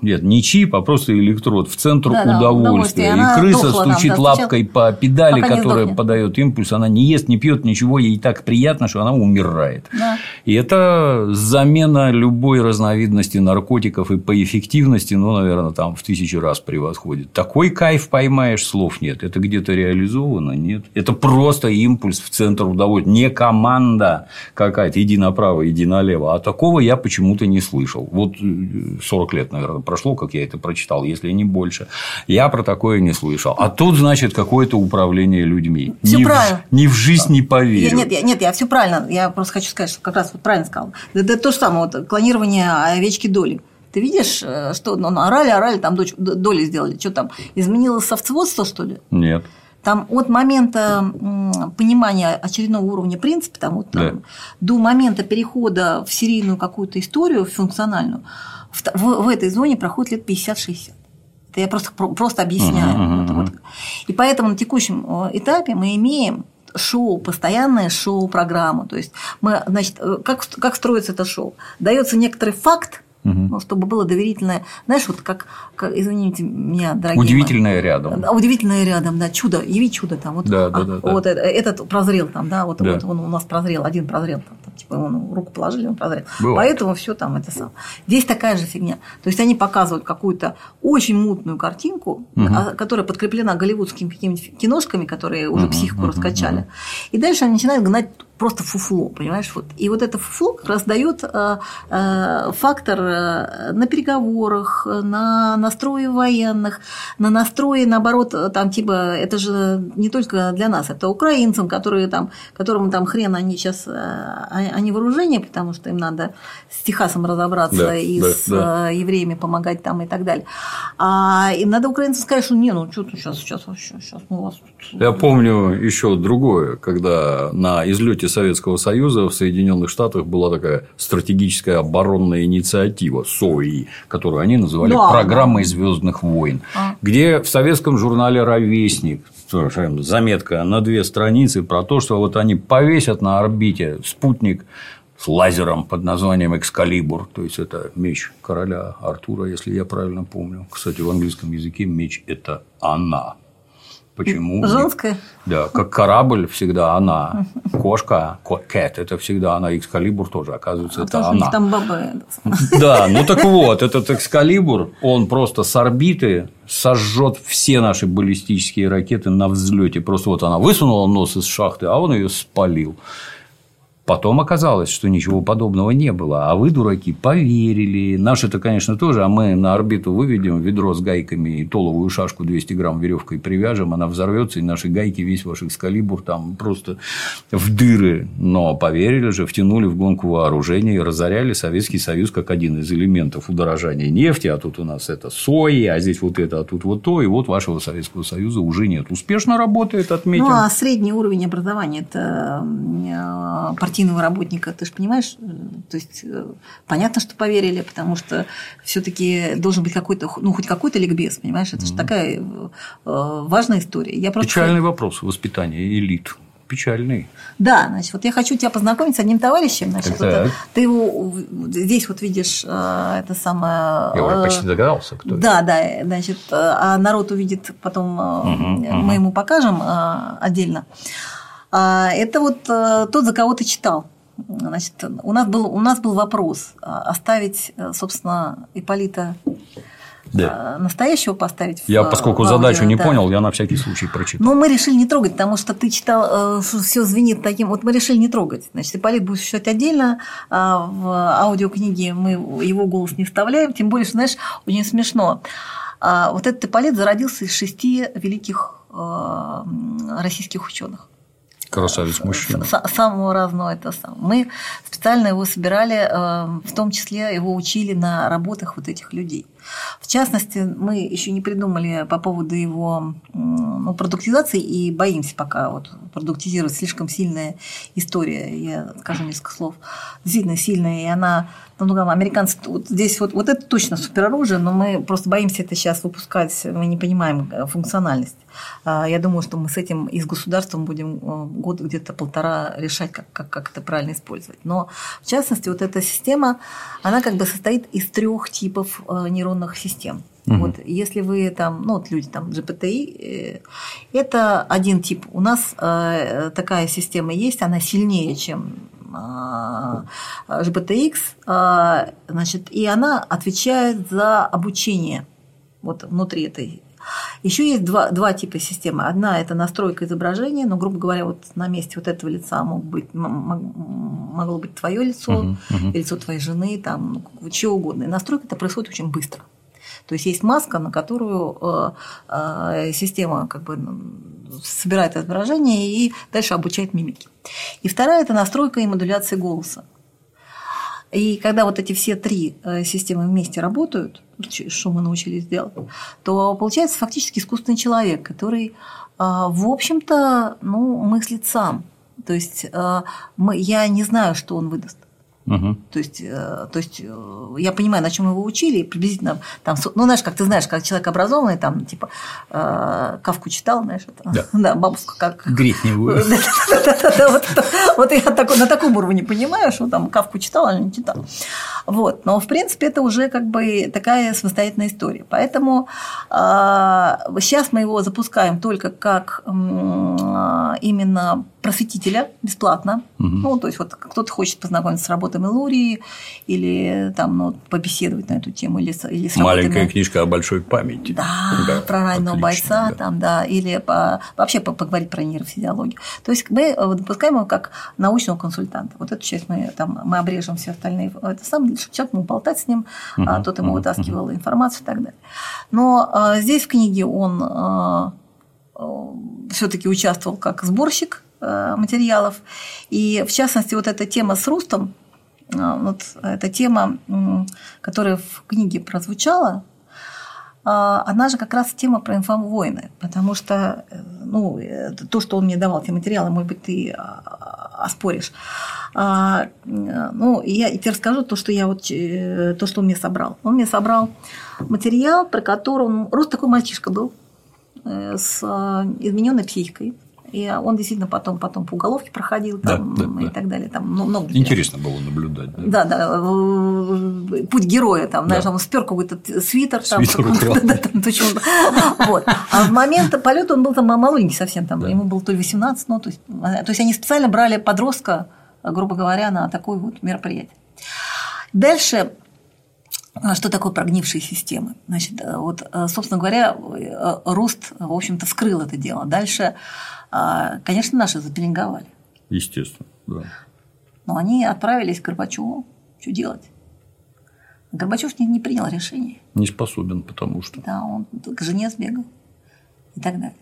нет, не чип, а просто электрод в центр удовольствия. И крыса стучит лапкой по педали, которая подает импульс, она не ест, не пьет ничего, ей так приятно, что она умирает. Да. И это замена любой разновидности наркотиков и по эффективности, наверное, там в 1000 раз превосходит. Такой кайф поймаешь, слов нет. Это где-то реализовано, нет. Это просто импульс в центр удовольствия. Не команда какая-то, иди направо, иди налево. А такого я почему-то не слышал. Вот 40 лет, наверное, прошло, как я это прочитал, если не больше. Я про такое не слышал. А тут, значит, какое-то управление людьми. Все правильно. Ни в жизнь не поверю. Я все правильно. Я просто хочу сказать, что как раз вот правильно сказала. Это то же самое, вот, клонирование овечки Доли. Ты видишь, что орали, там Доли сделали. Что там, изменилось совцеводство, что ли? Нет. Там от момента понимания очередного уровня принципа до момента перехода в серийную какую-то историю функциональную, в этой зоне проходит лет 50-60. Это я просто объясняю. Вот. И поэтому на текущем этапе мы имеем шоу, постоянное шоу-программу. То есть, как строится это шоу? Дается некоторый факт, чтобы было доверительное, знаешь, вот как извините меня, дорогие. Удивительное мои, рядом. Удивительное рядом, да, чудо, яви чудо там. Вот, вот этот прозрел там, да, вот, да. Вот он у нас прозрел, один прозрел, там, типа ему руку положили, он прозрел. Бывает. Поэтому все там это самое. Здесь такая же фигня. То есть они показывают какую-то очень мутную картинку, которая подкреплена голливудскими какими-нибудь киношками, которые уже психику раскачали. И дальше они начинают гнать просто фуфло, понимаешь? Вот. И вот это фуфло как раз дает фактор на переговорах, на настрое военных, на настрое, наоборот, там типа это же не только для нас, это украинцам, которым там хрен они сейчас, они вооружение, потому что им надо с Техасом разобраться и с евреями помогать там и так далее. А им надо украинцам сказать, что что-то сейчас вообще, сейчас мы вас… Я помню еще другое, когда на излете Советского Союза в Соединенных Штатах была такая стратегическая оборонная инициатива СОИ, которую они называли программой «Звездных войн», где в советском журнале «Ровесник» заметка на 2 страницы про то, что вот они повесят на орбите спутник с лазером под названием «Экскалибур», то есть это меч короля Артура, если я правильно помню. Кстати, в английском языке меч – это «она». Почему? Женская? Да, как корабль всегда она. Кошка, кэт, это всегда она. Экскалибур тоже, оказывается, это она. У них там бабы. Да, ну так вот, этот Экскалибур, он просто с орбиты сожжет все наши баллистические ракеты на взлете. Просто вот она высунула нос из шахты, а он ее спалил. Потом оказалось, что ничего подобного не было. А вы, дураки, поверили. Наши-то, конечно, тоже. А мы на орбиту выведем ведро с гайками и толовую шашку 200 грамм веревкой привяжем. Она взорвется, и наши гайки, весь ваш Экскалибур там просто в дыры. Но поверили же, втянули в гонку вооружений, разоряли Советский Союз как один из элементов удорожания нефти. А тут у нас это сои, а здесь вот это, а тут вот то. И вот вашего Советского Союза уже нет. Успешно работает, отметим. Ну, а средний уровень образования – это партийный работника, ты же понимаешь, то есть понятно, что поверили, потому что все-таки должен быть какой-то, ну, хоть какой-то ликбез, понимаешь, это же такая важная история. Я просто... Печальный вопрос воспитания элит. Печальный. Да, значит, вот я хочу тебя познакомить с одним товарищем. Значит, вот, ты его здесь вот видишь, это самое... Я уже почти догадался, кто это. Да, да, значит, а народ увидит потом, мы ему покажем отдельно. Это вот тот, за кого ты читал. Значит, у нас был вопрос оставить, собственно, Ипполита настоящего поставить. Я, поскольку задачу не понял, я на всякий случай прочитал. Но мы решили не трогать, потому что ты читал, все звенит таким. Вот мы решили не трогать. Значит, Ипполит будет существовать отдельно. В аудиокниге мы его голос не вставляем. Тем более, что, знаешь, очень смешно. Вот этот Ипполит зародился из 6 великих российских ученых. Красавец мужчина. Самого разного это сам. Мы специально его собирали, в том числе его учили на работах вот этих людей. В частности, мы еще не придумали по поводу его продуктизации и боимся пока вот продуктизировать. Слишком сильная история, я скажу несколько слов. Действительно сильная, и она... Ну, американцы... Вот здесь вот это точно супероружие, но мы просто боимся это сейчас выпускать, мы не понимаем функциональность. Я думаю, что мы с этим и с государством будем год где-то полтора решать, как это правильно использовать. Но, в частности, вот эта система, она как бы состоит из 3 типов нейронных систем. Вот, если вы там, люди там GPT, это один тип. У нас такая система есть, она сильнее, чем GPTX, значит, и она отвечает за обучение вот внутри этой. Еще есть два типа системы. Одна – это настройка изображения, но, грубо говоря, вот на месте вот этого лица могло быть твое лицо, лицо твоей жены, там, чего угодно. И настройка это происходит очень быстро. То есть, есть маска, на которую система как бы собирает изображение и дальше обучает мимике. И вторая – это настройка и модуляция голоса. И когда вот эти все 3 системы вместе работают, что мы научились делать, то получается фактически искусственный человек, который, в общем-то, мыслит сам. То есть, я не знаю, что он выдаст. То есть, я понимаю, на чем его учили, приблизительно там, знаешь, как ты знаешь, как человек образованный, там, типа, Кавку читал, знаешь, это, да, бабушка как. Грех не будет. Вот я на таком уровне понимаю, что там Кавку читал, а не читал. Вот. Но, в принципе, это уже как бы такая самостоятельная история. Поэтому сейчас мы его запускаем только как именно просветителя бесплатно. То есть, вот кто-то хочет познакомиться с работой Илурии или там, побеседовать на эту тему. Или с маленькая работами... книжка о большой памяти. Да, про раненого бойца, да. Там, да, или вообще поговорить про нейрофизиологию. То есть, мы допускаем его как научного консультанта. Вот эту часть мы обрежем, все остальные. Это сам человек, мы болтать с ним, тот ему вытаскивал информацию и так далее. Но здесь в книге он все-таки участвовал как сборщик материалов. И, в частности, вот эта тема с Рустом, вот эта тема, которая в книге прозвучала, она же как раз тема про инфовойны, потому что то, что он мне давал, те материалы, может быть, ты оспоришь. Я тебе расскажу то, что он мне собрал. Он мне собрал материал, про который Руст такой мальчишка был, с измененной психикой. И он действительно потом по уголовке проходил там, да. так далее. Там, много интересно было наблюдать. Да. Путь героя. Там, знаешь, он спер какой-то свитер. А в момент полета он был там молоденький совсем. Ему было то ли 18, ну, то есть они специально брали подростка, грубо говоря, на такое вот мероприятие. Дальше. Что такое прогнившие системы? Значит, вот, собственно говоря, рост, в общем-то, вскрыл это дело. Дальше, конечно, наши запеленговали. Естественно, да. Но они отправились к Горбачеву. Что делать? Горбачев не принял решение. Не способен, потому что… Да, он к жене сбегал и так далее.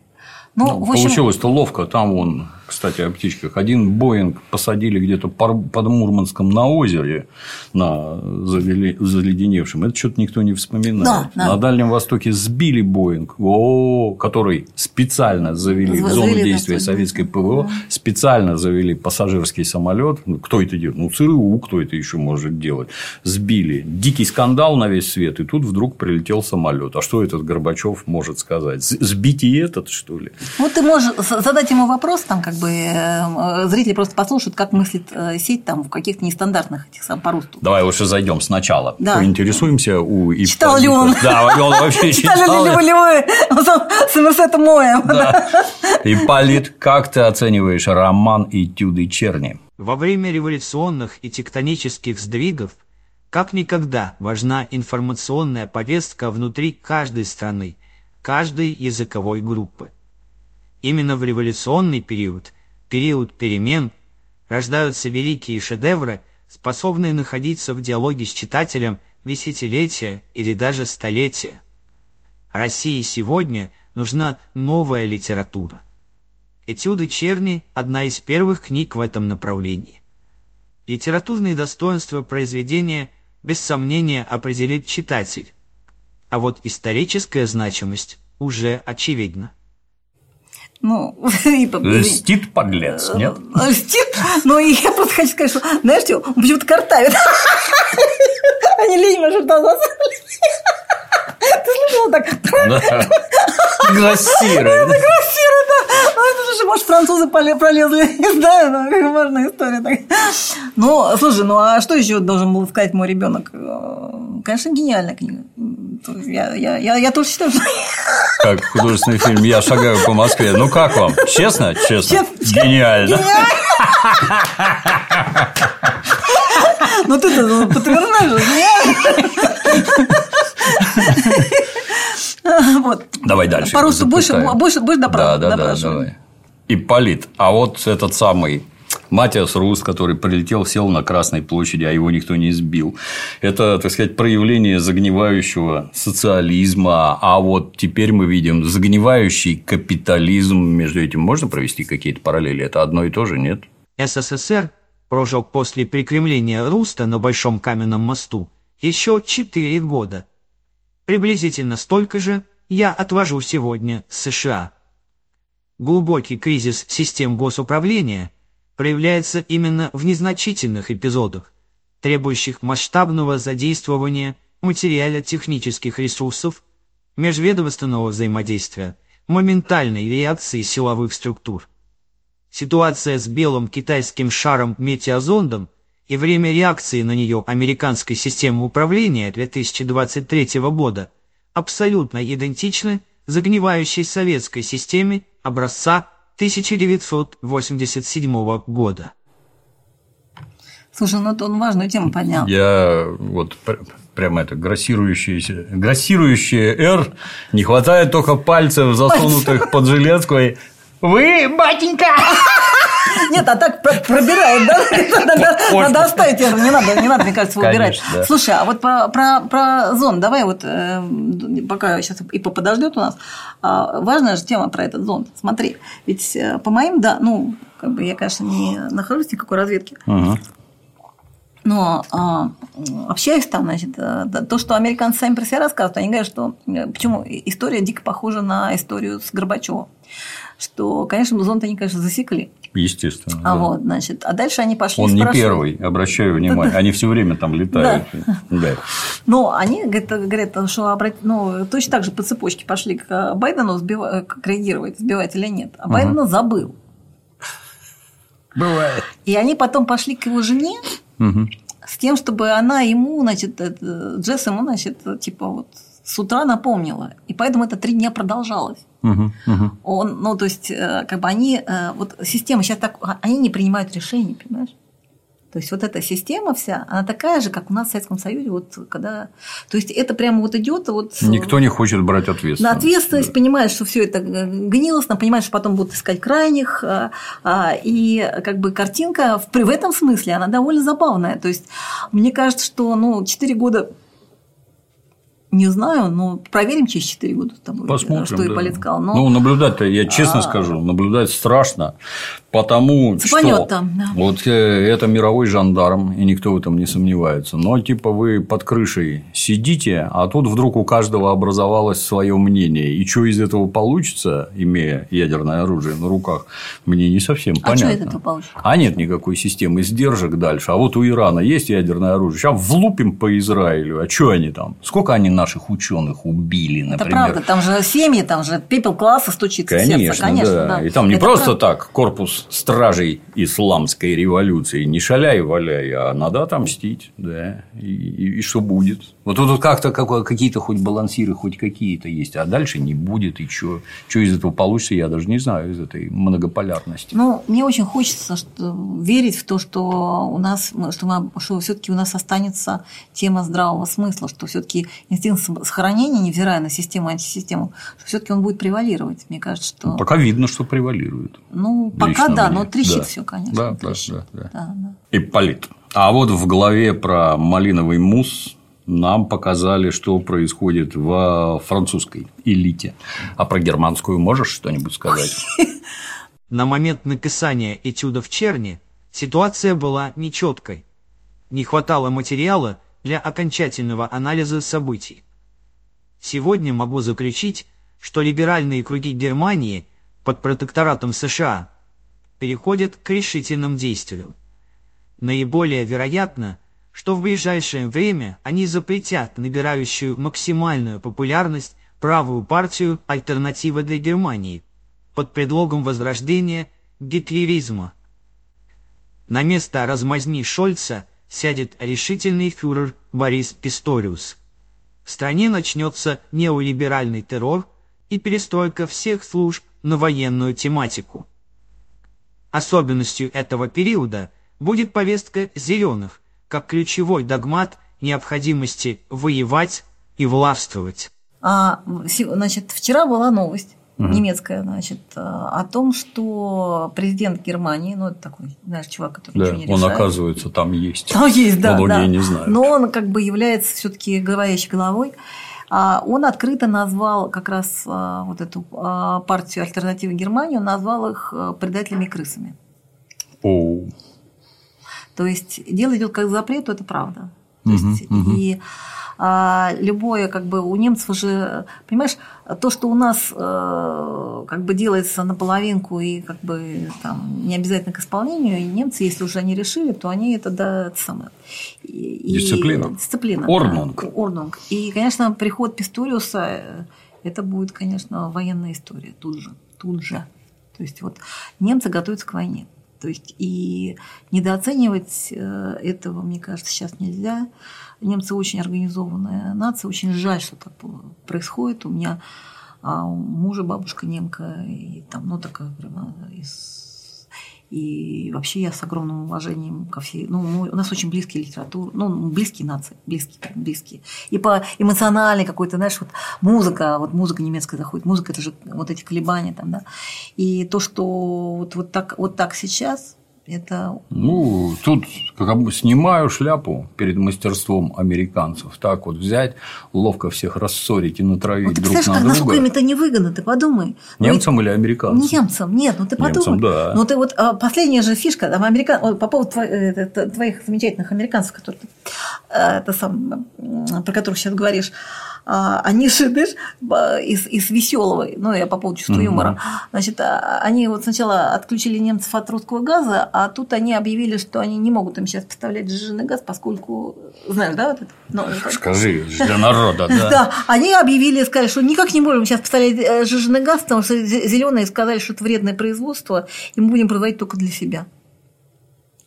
Ну, общем... Получилось-то ловко. Там он, кстати, о птичках. Один Боинг посадили где-то под Мурманском на озере, на заледеневшем. Это что-то никто не вспоминает. Да. На Дальнем Востоке сбили Боинг, который специально завели в зону действия советской ПВО, специально завели пассажирский самолет. Кто это делает? Ну, ЦРУ, кто это еще может делать? Сбили. Дикий скандал на весь свет. И тут вдруг прилетел самолет. А что этот Горбачев может сказать? Сбить и этот, что ли? Вот ты можешь задать ему вопрос, там как бы зрители просто послушают, как мыслит сеть там в каких-то нестандартных этих сам по-русски. Давай лучше зайдем сначала. Да. Поинтересуемся у Ипполита. Читал ли он? Да, он вообще читал. Читали ли вы? С Мерседесом моем. Ипполит, как ты оцениваешь роман «Этюды Черни»? Во время революционных и тектонических сдвигов как никогда важна информационная повестка внутри каждой страны, каждой языковой группы. Именно в революционный период, период перемен, рождаются великие шедевры, способные находиться в диалоге с читателем десятилетия или даже столетия. России сегодня нужна новая литература. «Этюды Черни» – одна из первых книг в этом направлении. Литературные достоинства произведения без сомнения определит читатель, а вот историческая значимость уже очевидна. Льстит подлец, нет? Льстит? Ну, и я просто хочу сказать, что, знаешь, что, он почему-то картавит. Они лень, может, назад. Ты слышала так? Да. Глассирует. Слушай, может, французы пролезли, не знаю, но как важная история. Ну, слушай, а что еще должен был сказать мой ребенок? Конечно, гениальная книга. Я тоже считаю, что... Как художественный фильм «Я шагаю по Москве». Ну, как вам? Честно? Честно. Гениально. Ну, ты-то подтвердишь, гениально. Давай дальше. По-русски больше допрашивай. Ипполит. А вот этот самый... Матиас Рус, который прилетел, сел на Красной площади, а его никто не сбил. Это, так сказать, проявление загнивающего социализма. А вот теперь мы видим загнивающий капитализм. Между этим можно провести какие-то параллели? Это одно и то же, нет? СССР прожил после прикремления Руста на Большом каменном мосту еще 4 года. Приблизительно столько же я отвожу сегодня США. Глубокий кризис систем госуправления проявляется именно в незначительных эпизодах, требующих масштабного задействования материально-технических ресурсов, межведомственного взаимодействия, моментальной реакции силовых структур. Ситуация с белым китайским шаром-метеозондом и время реакции на нее американской системы управления 2023 года абсолютно идентичны загнивающей советской системе образца 1987 года. Слушай, он важную тему поднял. Я вот прямо это грассирующее «Р», не хватает только пальцев, засунутых под жилетку. И... Вы, батенька! Нет, а так пробирает, да? Надо оставить, не надо, мне кажется, его убирать. Слушай, а вот про зонд, давай вот, пока сейчас ИП подождет у нас, важная же тема про этот зонд. Смотри, ведь по моим, да, ну, как бы я, конечно, не нахожусь в никакой разведке, но общаюсь там, значит, то, что американцы сами про себя рассказывают, они говорят, что почему история дико похожа на историю с Горбачевым, что, конечно, зонд они, конечно, засекли. Естественно. А да. Вот, значит. А дальше они пошли. Он не первый, обращаю внимание. Они все время там летают. Да. Но они говорят, что точно так же по цепочке пошли к Байдену, как реагировать, сбивать или нет. А Байдена забыл. Бывает. И они потом пошли к его жене с тем, чтобы она ему, значит, Джесс ему, значит, типа вот с утра напомнила. И поэтому это 3 дня продолжалось. Он, ну, то есть, как бы они, вот система сейчас так, они не принимают решений, понимаешь? То есть, вот эта система вся, она такая же, как у нас в Советском Союзе, вот когда. То есть, это прямо вот идет. Вот... Никто не хочет брать ответственность. Ответственность, да. Понимает, что все это гнилостно, понимает, что потом будут искать крайних. И как бы картинка в этом смысле она довольно забавная. То есть, мне кажется, что 4 года. Не знаю, но проверим через 4 года, там, посмотрим, что Ипполит сказал. Но... наблюдать-то, я честно скажу, наблюдать страшно, потому что там, да. Вот это мировой жандарм, и никто в этом не сомневается. Но типа вы под крышей сидите, а тут вдруг у каждого образовалось свое мнение. И что из этого получится, имея ядерное оружие на руках, мне не совсем понятно. А что из этого получится? А нет никакой системы сдержек дальше. А вот у Ирана есть ядерное оружие. Сейчас влупим по Израилю. А что они там? Сколько они наших ученых убили, например. Это правда, там же семьи, там же пепел класса стучится в сердце. Конечно, да. И там не это просто так корпус стражей исламской революции, не шаляй-валяй, а надо отомстить, да, и что будет. Вот тут как-то какие-то хоть балансиры, хоть какие-то есть, а дальше не будет, и что из этого получится, я даже не знаю, из этой многополярности. Мне очень хочется верить в то, что у нас, что все-таки у нас останется тема здравого смысла, что все-таки инстинкт сохранения, невзирая на систему и антисистему, все-таки он будет превалировать. Мне кажется, что. Пока видно, что превалирует. Пока да, но трещит все, конечно. Да, трещит. Да. Ипполит. А вот в главе про малиновый мусс нам показали, что происходит во французской элите. А про германскую можешь что-нибудь сказать? На момент написания «Этюдов Черни» ситуация была нечеткой. Не хватало материала для окончательного анализа событий. Сегодня могу заключить, что либеральные круги Германии под протекторатом США переходят к решительным действиям. Наиболее вероятно, что в ближайшее время они запретят набирающую максимальную популярность правую партию «Альтернатива для Германии» под предлогом возрождения гитлеризма. На место размазни Шольца сядет решительный фюрер Борис Писториус. В стране начнется неолиберальный террор и перестройка всех служб на военную тематику. Особенностью этого периода будет повестка «зеленых», как ключевой догмат необходимости воевать и властвовать. Вчера была новость немецкая, о том, что президент Германии, это такой, чувак, который ничего не решает. Он, оказывается, там есть. Там есть, да. Многие не знают. Но он как бы является все-таки говорящей головой. Он открыто назвал как раз вот эту партию «Альтернативы Германии», он назвал их предателями и крысами. То есть, дело идет как к запрету, это правда. И любое, у немцев уже, понимаешь, то, что у нас делается наполовинку и не обязательно к исполнению, и немцы, если уже они решили, то они это самое. Дисциплина. Орнунг. И, конечно, приход Писториуса, это будет, конечно, военная история тут же. То есть, вот немцы готовятся к войне. То есть, и недооценивать этого, мне кажется, сейчас нельзя. Немцы очень организованная нация. Очень жаль, что так происходит. У меня у мужа бабушка немка, и там, такая прямо и вообще я с огромным уважением ко всей. У нас очень близкие литературы, близкие нации, близкие. И по эмоциональной какой-то, музыка немецкая заходит, музыка это же вот эти колебания там, да. И то, что вот так сейчас, это. Тут снимаю шляпу перед мастерством американцев. Так вот взять, ловко всех рассорить и натравить друг на друга. Насколько им это невыгодно, ты подумай. Немцам или американцам? Немцам, нет, ты подумай. Немцам, да. Ты вот последняя же фишка по поводу твоих замечательных американцев, которые про которых сейчас говоришь. они же, знаешь, из веселого, ну, я по поводу чувства юмора, значит, они вот сначала отключили немцев от русского газа, а тут они объявили, что они не могут им сейчас поставлять сжиженный газ, поскольку, знаешь, да, вот это? Ну, скажи, для народа, да. Да, они объявили, сказали, что никак не можем сейчас поставлять сжиженный газ, потому что зеленые сказали, что это вредное производство, и мы будем продавать только для себя.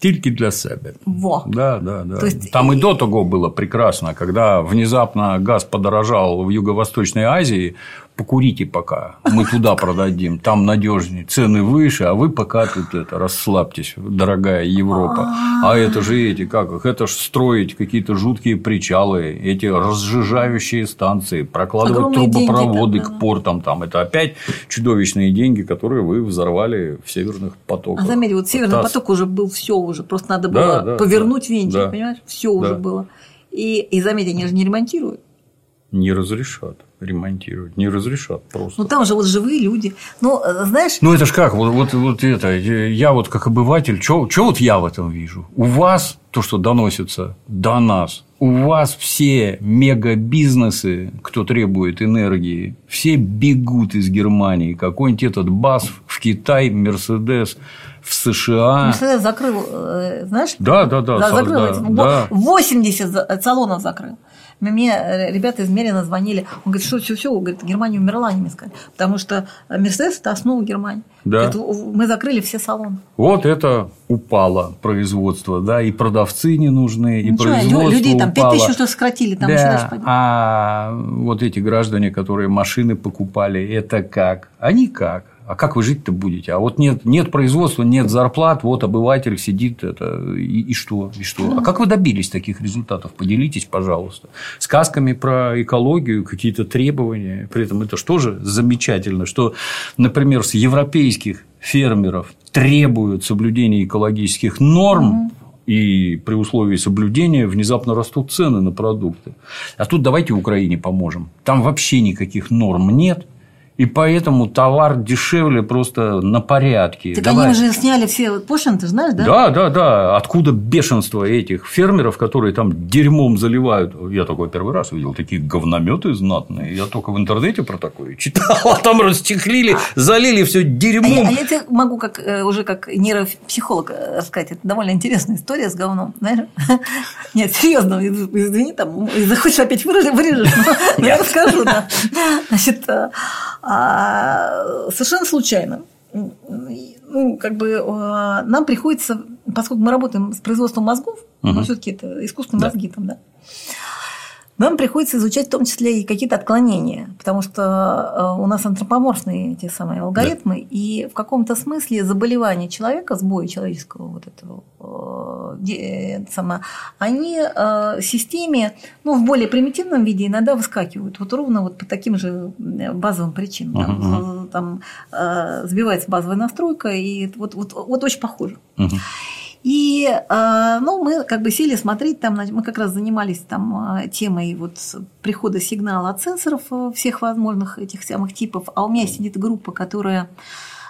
Только для себя. Во. Да, да, да. Есть... Там и до того было прекрасно, когда внезапно газ подорожал в Юго-Восточной Азии. Покурите пока, мы туда продадим, там надежнее, цены выше, а вы пока тут это расслабьтесь, дорогая Европа. А это же эти, как их, это же строить какие-то жуткие причалы, эти разжижающие станции, прокладывать трубопроводы к портам, там это опять чудовищные деньги, которые вы взорвали в северных потоках. А заметьте, вот северный поток уже был, все уже, просто надо было повернуть венчик, понимаешь, все уже было. И заметьте, они же не ремонтируют. Не разрешат ремонтировать, не разрешат просто. Ну, там же вот живые люди. Ну, знаешь… Ну, это ж как, вот это, я вот как обыватель, чё вот я в этом вижу? У вас, то, что доносится до нас, у вас все мегабизнесы, кто требует энергии, все бегут из Германии. Какой-нибудь этот БАС в Китай, Мерседес… В США. Мерседес закрыл, знаешь? Да. Закрыл. 80 салонов закрыл. Мне ребята из Мерина звонили. Он говорит, что все, говорит, Германия умерла, они мне сказали. Потому что Мерседес – это основа Германии. Да. Говорит, мы закрыли все салоны. Вот это упало производство, да, и продавцы не нужны, и производство людей там 5000 что сократили, там еще дальше пойдет. А вот эти граждане, которые машины покупали, это как? Они как? А как вы жить-то будете? А вот нет производства, нет зарплат, вот обыватель сидит это, и что? И что? А как вы добились таких результатов? Поделитесь, пожалуйста. Сказками про экологию, какие-то требования. При этом это что же замечательно, что, например, с европейских фермеров требуют соблюдения экологических норм, и при условии соблюдения внезапно растут цены на продукты. А тут давайте Украине поможем. Там вообще никаких норм нет. И поэтому товар дешевле просто на порядке. Так давай. Они уже сняли все пошлины, ты знаешь, да? Да. Откуда бешенство этих фермеров, которые там дерьмом заливают? Я такой первый раз видел, такие говнометы знатные. Я только в интернете про такое читал, а там расчехлили, залили все дерьмом. А я тебе могу уже как нейропсихолог рассказать. Это довольно интересная история с говном. Знаешь? Нет, серьезно, извини, там, захочешь опять вырежешь, но я расскажу. Значит… Совершенно случайно. Ну, как бы нам приходится, поскольку мы работаем с производством мозгов, но все-таки это искусственные мозги там, да. Нам приходится изучать в том числе и какие-то отклонения, потому что у нас антропоморфные те самые алгоритмы, и в каком-то смысле заболевания человека, сбои человеческого вот этого они в системе, ну, в более примитивном виде иногда выскакивают, вот ровно вот по таким же базовым причинам. Там сбивается базовая настройка, и вот очень похоже. И мы как бы сели смотреть, там, мы как раз занимались там темой вот прихода сигнала от сенсоров всех возможных этих самых типов, а у меня сидит группа, которая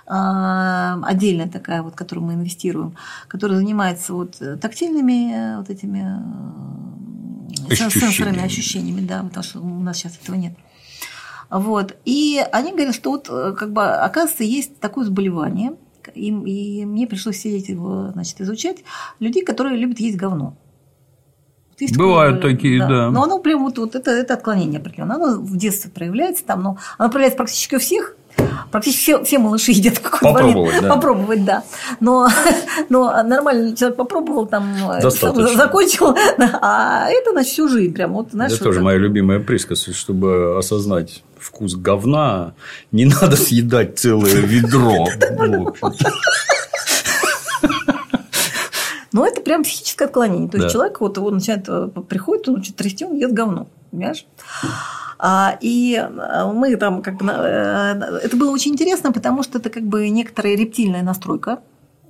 отдельная такая, вот, которую мы инвестируем, которая занимается вот тактильными вот этими сенсорами, ощущениями, да, потому что у нас сейчас этого нет. Вот. И они говорят, что вот как бы оказывается есть такое заболевание. И мне пришлось сидеть его, значит, изучать людей, которые любят есть говно. Есть бывают такое, такие, да. Но оно прям вот это отклонение определенное. Оно в детстве проявляется там, но оно проявляется практически у всех. Практически все малыши едят в какой-то момент. Попробовать, да. Но нормальный человек попробовал, там закончил, а это, значит, всю жизнь. Прям, вот, знаешь, это тоже моя любимая присказка, чтобы осознать вкус говна, не надо съедать целое ведро. Но это прям психическое отклонение. То есть, человек вот его начинает приходит, он начинает трясти, он ест говно. Понимаешь? И мы там как бы… Это было очень интересно, потому что это как бы некоторая рептильная настройка.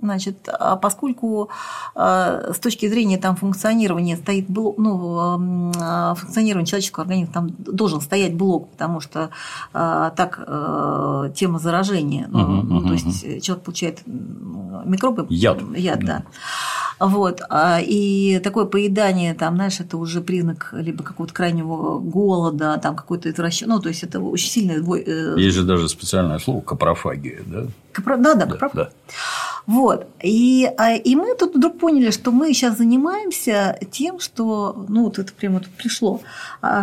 Значит, поскольку с точки зрения там, функционирования стоит блок, ну, функционирование человеческого организма там должен стоять блок, потому что так тема заражения, то есть человек получает микробы, яд, да. Вот. И такое поедание, там, знаешь, это уже признак либо какого-то крайнего голода, там, какой-то отвращения. Ну, то есть, это очень сильное... Есть же даже специальное слово капрофагия, да? Да. Вот. И мы тут вдруг поняли, что мы сейчас занимаемся тем, что... Ну, вот это прямо пришло.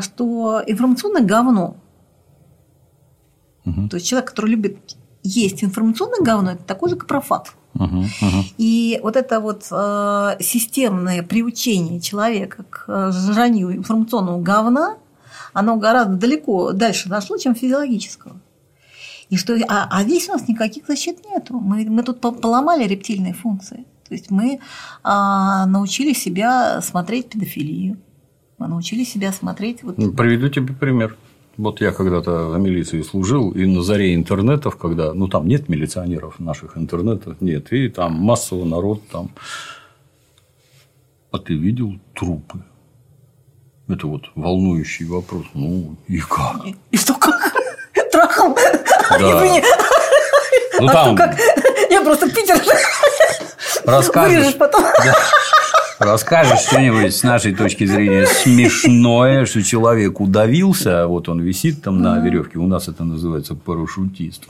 Что информационное говно. Угу. То есть, человек, который любит есть информационное говно, это такой же капрофаг. И вот это вот системное приучение человека к жранию информационного говна, оно гораздо далеко дальше зашло, чем физиологического. И что, а здесь у нас никаких защит нету. Мы тут поломали рептильные функции. То есть, мы научили себя смотреть педофилию. Мы научили себя смотреть… Вот... Приведу тебе пример. Вот я когда-то в милиции служил, и на заре интернетов, когда, ну, там нет милиционеров, наших интернетов нет, и там массово народ там, а ты видел трупы? Это вот волнующий вопрос, ну, и как? И что, как? Трахал? Да. Ну, там... что, как? Я просто Питер вырежешь потом. Расскажешь что-нибудь с нашей точки зрения смешное, что человек удавился, вот он висит там на веревке, у нас это называется парашютист.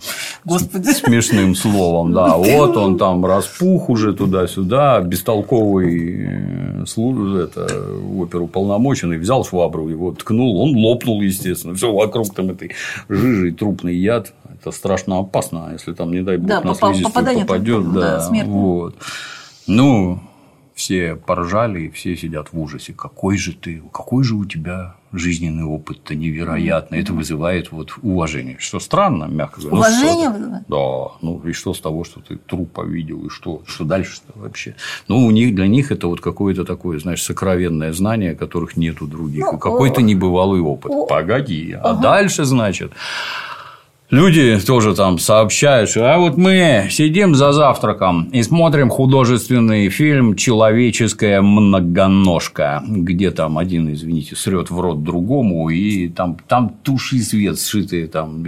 Господи. Смешным словом, да. Вот он там распух уже туда-сюда, бестолковый оперуполномоченный взял швабру, его ткнул, он лопнул, естественно, все вокруг там этой жижи, трупный яд, это страшно опасно, если там, не дай бог, да, на слизистую попадет, да, вот. Ну. Все поржали, и все сидят в ужасе. Какой же ты, какой же у тебя жизненный опыт-то невероятный. Это вызывает вот уважение. Что странно, мягко говоря. Уважение вызывает? Да. Ну, и что с того, что ты трупа видел, и что дальше-то вообще? Ну, у них, для них это вот какое-то такое, знаешь, сокровенное знание, которых нет у других. Ну, какой-то небывалый опыт. Погоди. А дальше, значит... Люди тоже там сообщают, что а вот мы сидим за завтраком и смотрим художественный фильм «Человеческая многоножка», где там один, извините, срет в рот другому, и там туши свет сшитые, там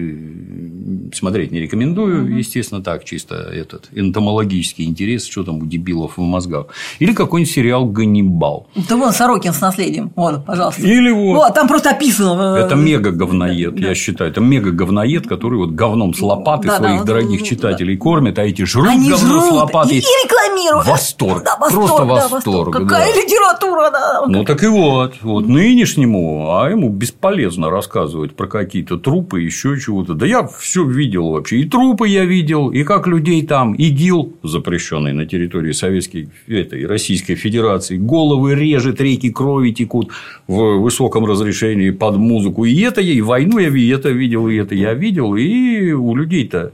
смотреть не рекомендую, естественно, так чисто этот энтомологический интерес, что там у дебилов в мозгах. Или какой-нибудь сериал «Ганнибал». Да вон Сорокин с наследием, вон, пожалуйста. Или вот. О, там просто описано. Это мега говноед, да, я считаю, это мега говноед, который вот говном с лопаты, да, своих, да, дорогих, да, читателей, да, кормят, а эти жрут. Они говно жрут с лопатой. И рекламируют. Восторг. Да, восторг. Просто восторг. Да, восторг. Какая, да, литература. Да. Ну, так и вот нынешнему, а ему бесполезно рассказывать про какие-то трупы, еще чего-то. Да я все видел вообще. И трупы я видел, и как людей там, ИГИЛ, запрещенный на территории Российской Федерации, головы режет, реки крови текут в высоком разрешении под музыку. И это я, и войну я видел, и это я видел. И у людей-то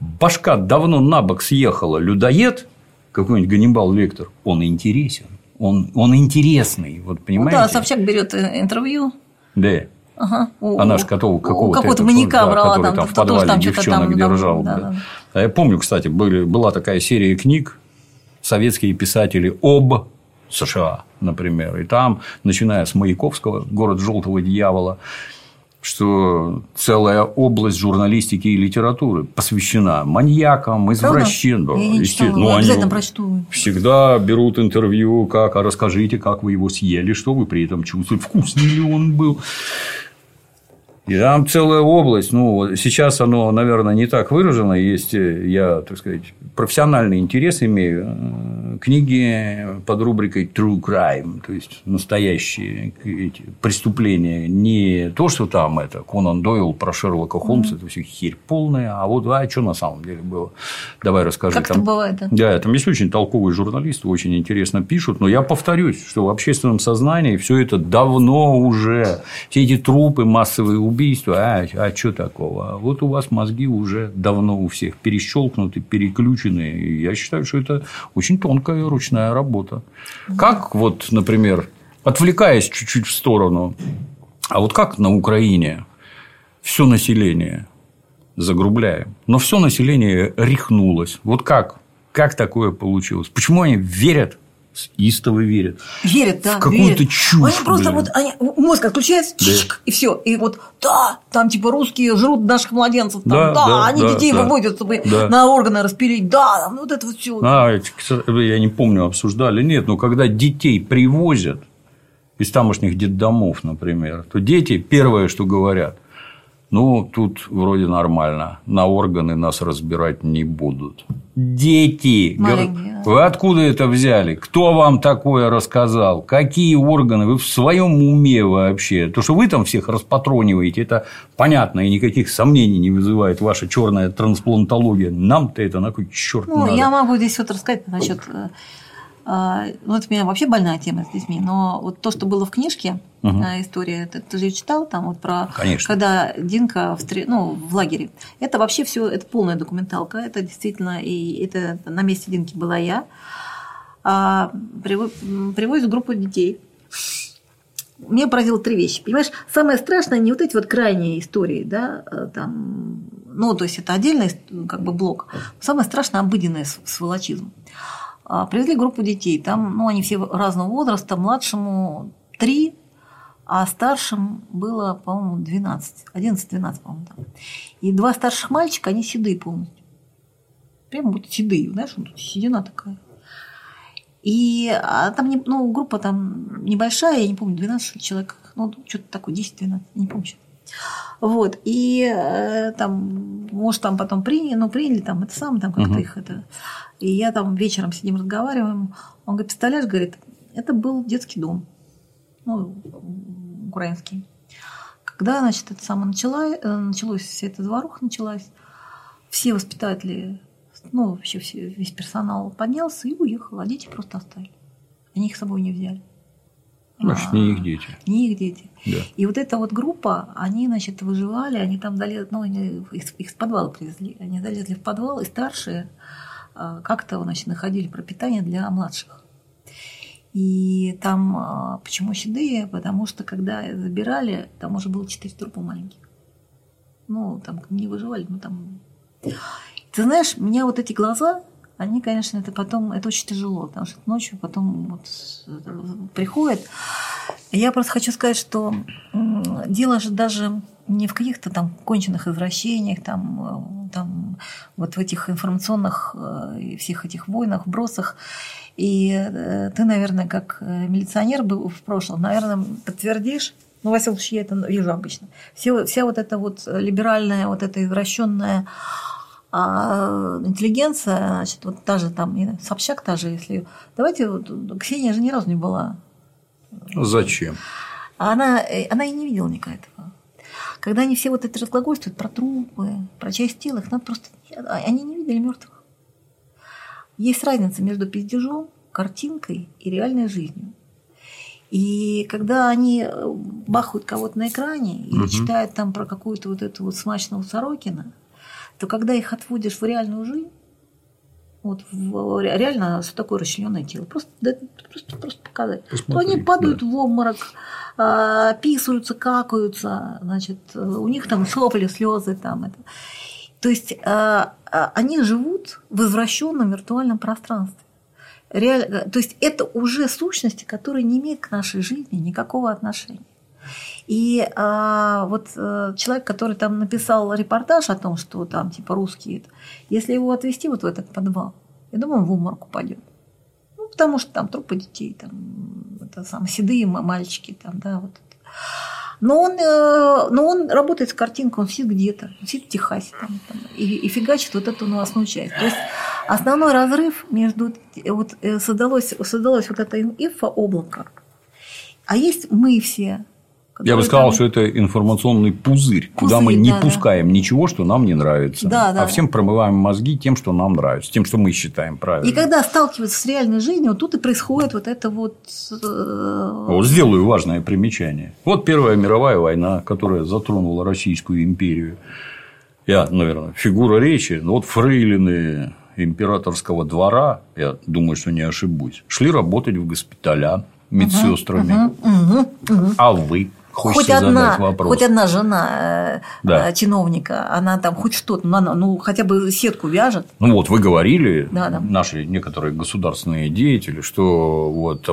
башка давно на бок съехала. Людоед, какой-нибудь Ганнибал Вектор, он интересен. Он интересный. Вот, понимаете? Ну, да, Собчак берет интервью. Да. Ага. Она же какого-то маньяка брала, который там в подвале там девчонок держал. Да. Я помню, кстати, была такая серия книг «Советские писатели об США», например. И там, начиная с Маяковского «Город желтого дьявола», что целая область журналистики и литературы посвящена маньякам, извращенцам. Ну, обязательно прочту. Всегда берут интервью, как, а расскажите, как вы его съели, что вы при этом чувствовали, вкусный ли он был. И там целая область. Ну, сейчас оно, наверное, не так выражено. Есть, я, так сказать, профессиональный интерес имею. Книги под рубрикой True Crime, то есть настоящие преступления. Не то, что там это Конан Дойл про Шерлока Холмса, это все херь полная. А вот что на самом деле было? Давай расскажи. Как там... это бывает? Да, там есть очень толковые журналисты, очень интересно пишут. Но я повторюсь, что в общественном сознании все это давно уже. Все эти трупы, массовые убийства. А что такого? Вот у вас мозги уже давно у всех перещелкнуты, переключены. И я считаю, что это очень тонкая ручная работа. Как, вот, например, отвлекаясь чуть-чуть в сторону, а вот как на Украине все население загрубляем, но все население рехнулось. Вот как такое получилось? Почему они верят истово верят. Верят, да. В какую-то чушь. Они просто вот они, мозг отключается, чик, и все. И вот да, там типа русские жрут наших младенцев, там, они детей выводят, чтобы на органы распилить, вот это вот все. Я не помню, обсуждали. Нет, но когда детей привозят из тамошних детдомов, например, то дети первое, что говорят: ну, тут вроде нормально, на органы нас разбирать не будут. Дети! Маленькие. Вы откуда это взяли? Кто вам такое рассказал? Какие органы? Вы в своем уме вообще? То, что вы там всех распатрониваете, это понятно, и никаких сомнений не вызывает ваша черная трансплантология. Нам-то это на какой черт надо? Я могу здесь вот рассказать насчет... это у меня вообще больная тема с детьми, но вот то, что было в книжке, история, ты же ее читал, там вот про... Конечно. Когда Динка в лагере. Это вообще все, это полная документалка, это действительно, и это на месте Динки была я. Привозят группу детей. Меня поразило три вещи, понимаешь? Самое страшное не вот эти вот крайние истории, то есть это отдельный как бы блок. Самое страшное – обыденное сволочизм. Привезли группу детей, там, они все разного возраста, младшему 3, а старшим было, по-моему, 12, 11-12, по-моему, там. И 2 старших мальчика, они седые полностью, прямо будто седые, знаешь, тут седина такая. И там, группа там небольшая, я не помню, 12 человек, что-то такое, 10-12, не помню сейчас. Вот, и там, может, там потом приняли там это самое, там как-то их это... И я там вечером сидим, разговариваем, он говорит: представляешь, говорит, это был детский дом, украинский. Когда, значит, это самое началось, вся эта дваруха началась, все воспитатели, вообще весь персонал поднялся и уехал, а дети просто оставили. Они их с собой не взяли. Значит, не их дети. Не их дети. Да. И вот эта вот группа, они, значит, выживали, они там залезли, их с подвала привезли, они залезли в подвал, и старшие как-то, значит, находили пропитание для младших. И там почему седые? Потому что, когда забирали, там уже было 4 трупа маленьких. Там не выживали, там... Ты знаешь, у меня вот эти глаза... Они, конечно, это потом... Это очень тяжело, потому что ночью потом приходят. Я просто хочу сказать, что дело же даже не в каких-то там конченных извращениях, там вот в этих информационных всех этих войнах, вбросах. И ты, наверное, как милиционер был в прошлом, наверное, подтвердишь. Во всяком случае, я это вижу обычно. Вся вот эта вот либеральная, вот эта извращенная... А интеллигенция, значит, вот та же там, Собчак та же, если... Давайте, Ксения же ни разу не была. Зачем? Она и не видела никак этого. Когда они все вот это разглагольствуют про трупы, про часть тела, их надо просто... Они не видели мертвых. Есть разница между пиздежом, картинкой и реальной жизнью. И когда они бахают кого-то на экране или читают там про какую-то вот эту вот смачного Сорокина, то когда их отводишь в реальную жизнь, реально, что такое расчлененное тело, просто показать, посмотри, то они падают в обморок, писаются, какаются, значит, у них там сопли, слезы, там это. То есть они живут в извращенном виртуальном пространстве. То есть это уже сущности, которые не имеют к нашей жизни никакого отношения. И человек, который там написал репортаж о том, что там типа русские, если его отвезти вот в этот подвал, я думаю, он в обморок упадет. Потому что там трупы детей, там это седые мальчики, там, вот. Но он работает с картинкой, он сидит где-то, в Техасе там, и фигачит вот эту новостную часть. То есть основной разрыв между создалось вот это инфооблако. А есть мы все. Я бы сказал, что это информационный пузырь, куда мы не пускаем ничего, что нам не нравится, всем промываем мозги тем, что нам нравится, тем, что мы считаем правильным. И когда сталкиваются с реальной жизнью, тут и происходит вот это вот… Вот сделаю важное примечание. Вот Первая мировая война, которая затронула Российскую империю. Я, наверное, фигура речи, но вот фрейлины императорского двора, я думаю, что не ошибусь, шли работать в госпиталя медсестрами. А вы? Хоть одна жена чиновника, она там хоть что-то, ну хотя бы сетку вяжет. Ну вот вы говорили, наши некоторые государственные деятели, что вот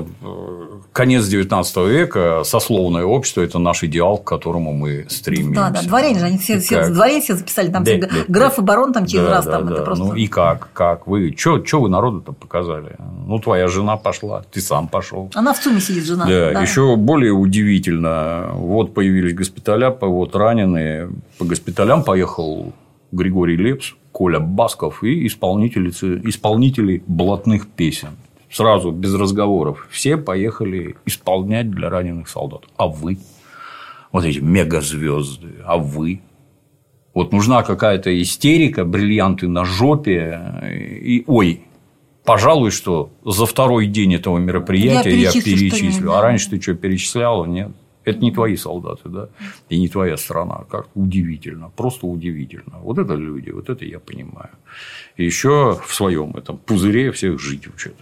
конец 19 века, сословное общество – это наш идеал, к которому мы стремимся. Да, дворяне же, они все дворяне все записали, там граф и барон там через раз там это просто. Ну и как вы, что вы народу-то показали? Ну твоя жена пошла, ты сам пошел. Она в ЦУМе сидит, жена. Да. Еще более удивительно. Вот появились госпиталя, вот раненые. По госпиталям поехал Григорий Лепс, Коля Басков и исполнители блатных песен. Сразу, без разговоров. Все поехали исполнять для раненых солдат. А вы? Вот эти мегазвезды. А вы? Вот нужна какая-то истерика, бриллианты на жопе. Пожалуй, что за второй день этого мероприятия я перечислю. А раньше ты что, перечисляла? Нет. Это не твои солдаты, да? И не твоя страна. Как удивительно. Просто удивительно. Вот это люди, вот это я понимаю. И еще в своем этом пузыре всех жить учат.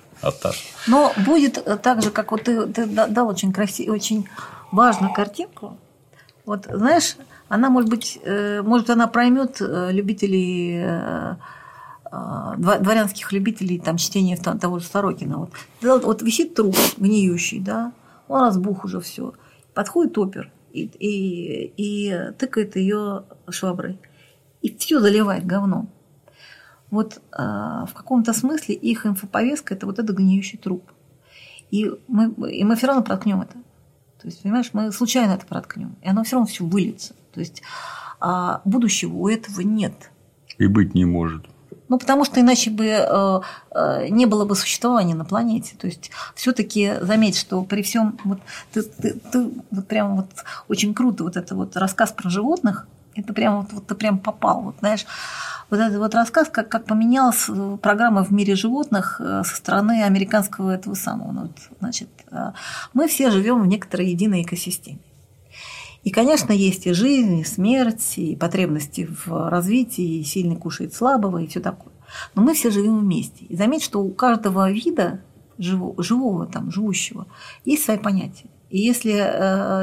Но будет так же, как вот ты дал очень красивую, очень важную картинку. Вот, знаешь, она, может быть, она проймет любителей... дворянских любителей там, чтения того же Сорокина. Вот висит труп гниющий, да, он разбух уже все. Подходит опер и тыкает ее шваброй. И все заливает говном. Вот в каком-то смысле их инфоповестка – это вот этот гниющий труп. И мы все равно проткнем это. То есть, понимаешь, мы случайно это проткнем. И оно все равно все выльется. То есть, будущего у этого нет. И быть не может. Ну, потому что иначе бы не было бы существования на планете. То есть, все-таки заметь, что при всем вот, ты вот прям вот очень круто вот это вот рассказ про животных, это прям вот ты прям попал. Вот, знаешь, вот этот вот рассказ, как поменялась программа в мире животных со стороны американского этого самого. Ну, вот, значит, мы все живем в некоторой единой экосистеме. И, конечно, есть и жизнь, и смерть, и потребности в развитии, и сильный кушает слабого, и все такое. Но мы все живем вместе. И заметь, что у каждого вида живущего, есть свои понятия. И если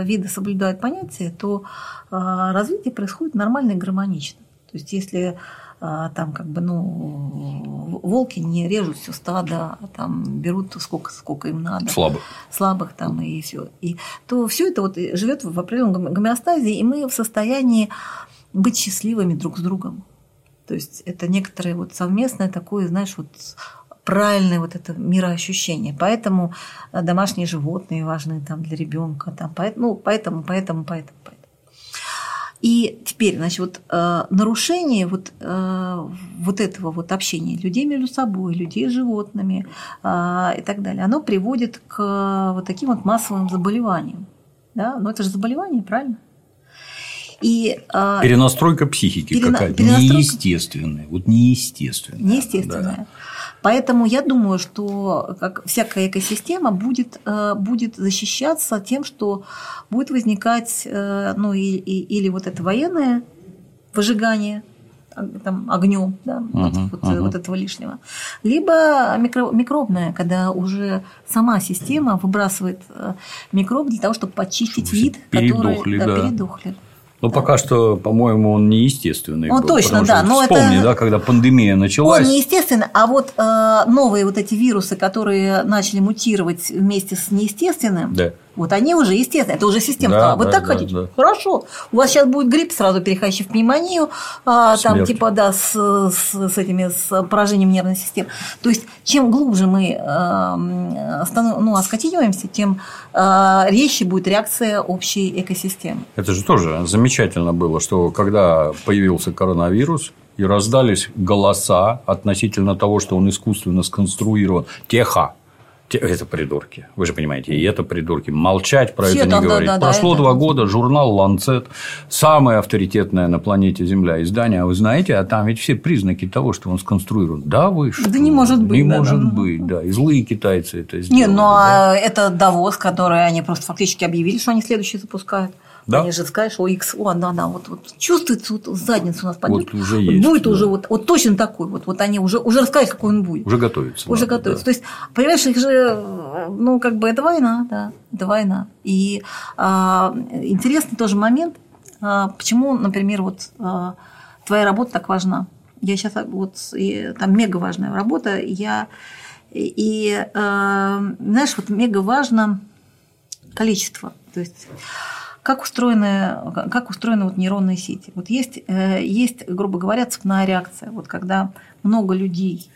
виды соблюдают понятия, то развитие происходит нормально и гармонично. То есть, если там как бы, ну, волки не режут все стадо, там берут сколько им надо. Слабых там и все. И то все это вот живет в определенном гомеостазе, и мы в состоянии быть счастливыми друг с другом. То есть это некоторое вот совместное такое, знаешь, вот правильное вот это мироощущение. Поэтому домашние животные важны там для ребенка. Там, поэтому. И теперь, значит, вот нарушение вот этого вот общения людей между собой, людей с животными и так далее, оно приводит к вот таким вот массовым заболеваниям. Да? Но это же заболевание, правильно? И, перенастройка психики какая-то. Неестественная. Вот неестественная. Да. Поэтому я думаю, что как всякая экосистема будет защищаться тем, что будет возникать или вот это военное выжигание огнем, да, вот этого лишнего, либо микробное, когда уже сама система выбрасывает микроб для того, чтобы почистить вид, который передохли. Но пока что, по-моему, он неестественный. Он был, точно, да. Но вспомни, это... да, когда пандемия началась. Он неестественный, а вот новые вот эти вирусы, которые начали мутировать вместе с неестественным, да. Вот они уже естественные. Это уже система. Да, вы так хотите? Да. Хорошо. У вас сейчас будет грипп, сразу переходящий в пневмонию, там, типа, да, с поражением нервной системы. То есть, чем глубже мы оскотиниваемся, тем резче будет реакция общей экосистемы. Это же тоже замечательно было, что когда появился коронавирус, и раздались голоса относительно того, что он искусственно сконструирован. Это придурки. Вы же понимаете, и это придурки. Молчать про все это не говорить. Прошло 2 года, журнал «Ланцет», самое авторитетное на планете Земля издание. А вы знаете, а там ведь все признаки того, что он сконструирован. Да, вы что? Да не может быть. Не может быть. И злые китайцы это сделали. Это Давос, который они просто фактически объявили, что они следующий запускают. Да? Мне же скажешь, о, X, о, она вот чувствуется, вот задницу у нас пойдет. Вот уже есть. Будет да. уже вот точно такой. Вот они уже рассказали, какой он будет. Уже готовится. Уже надо, готовится. Да. То есть, понимаешь, их же, ну, как бы это война, да, это война. И интересный тоже момент, почему, например, вот твоя работа так важна. Я сейчас вот там мега важная работа. И знаешь, вот мега важно количество. То есть, как устроены вот нейронные сети. Вот есть, грубо говоря, цепная реакция. Вот когда много людей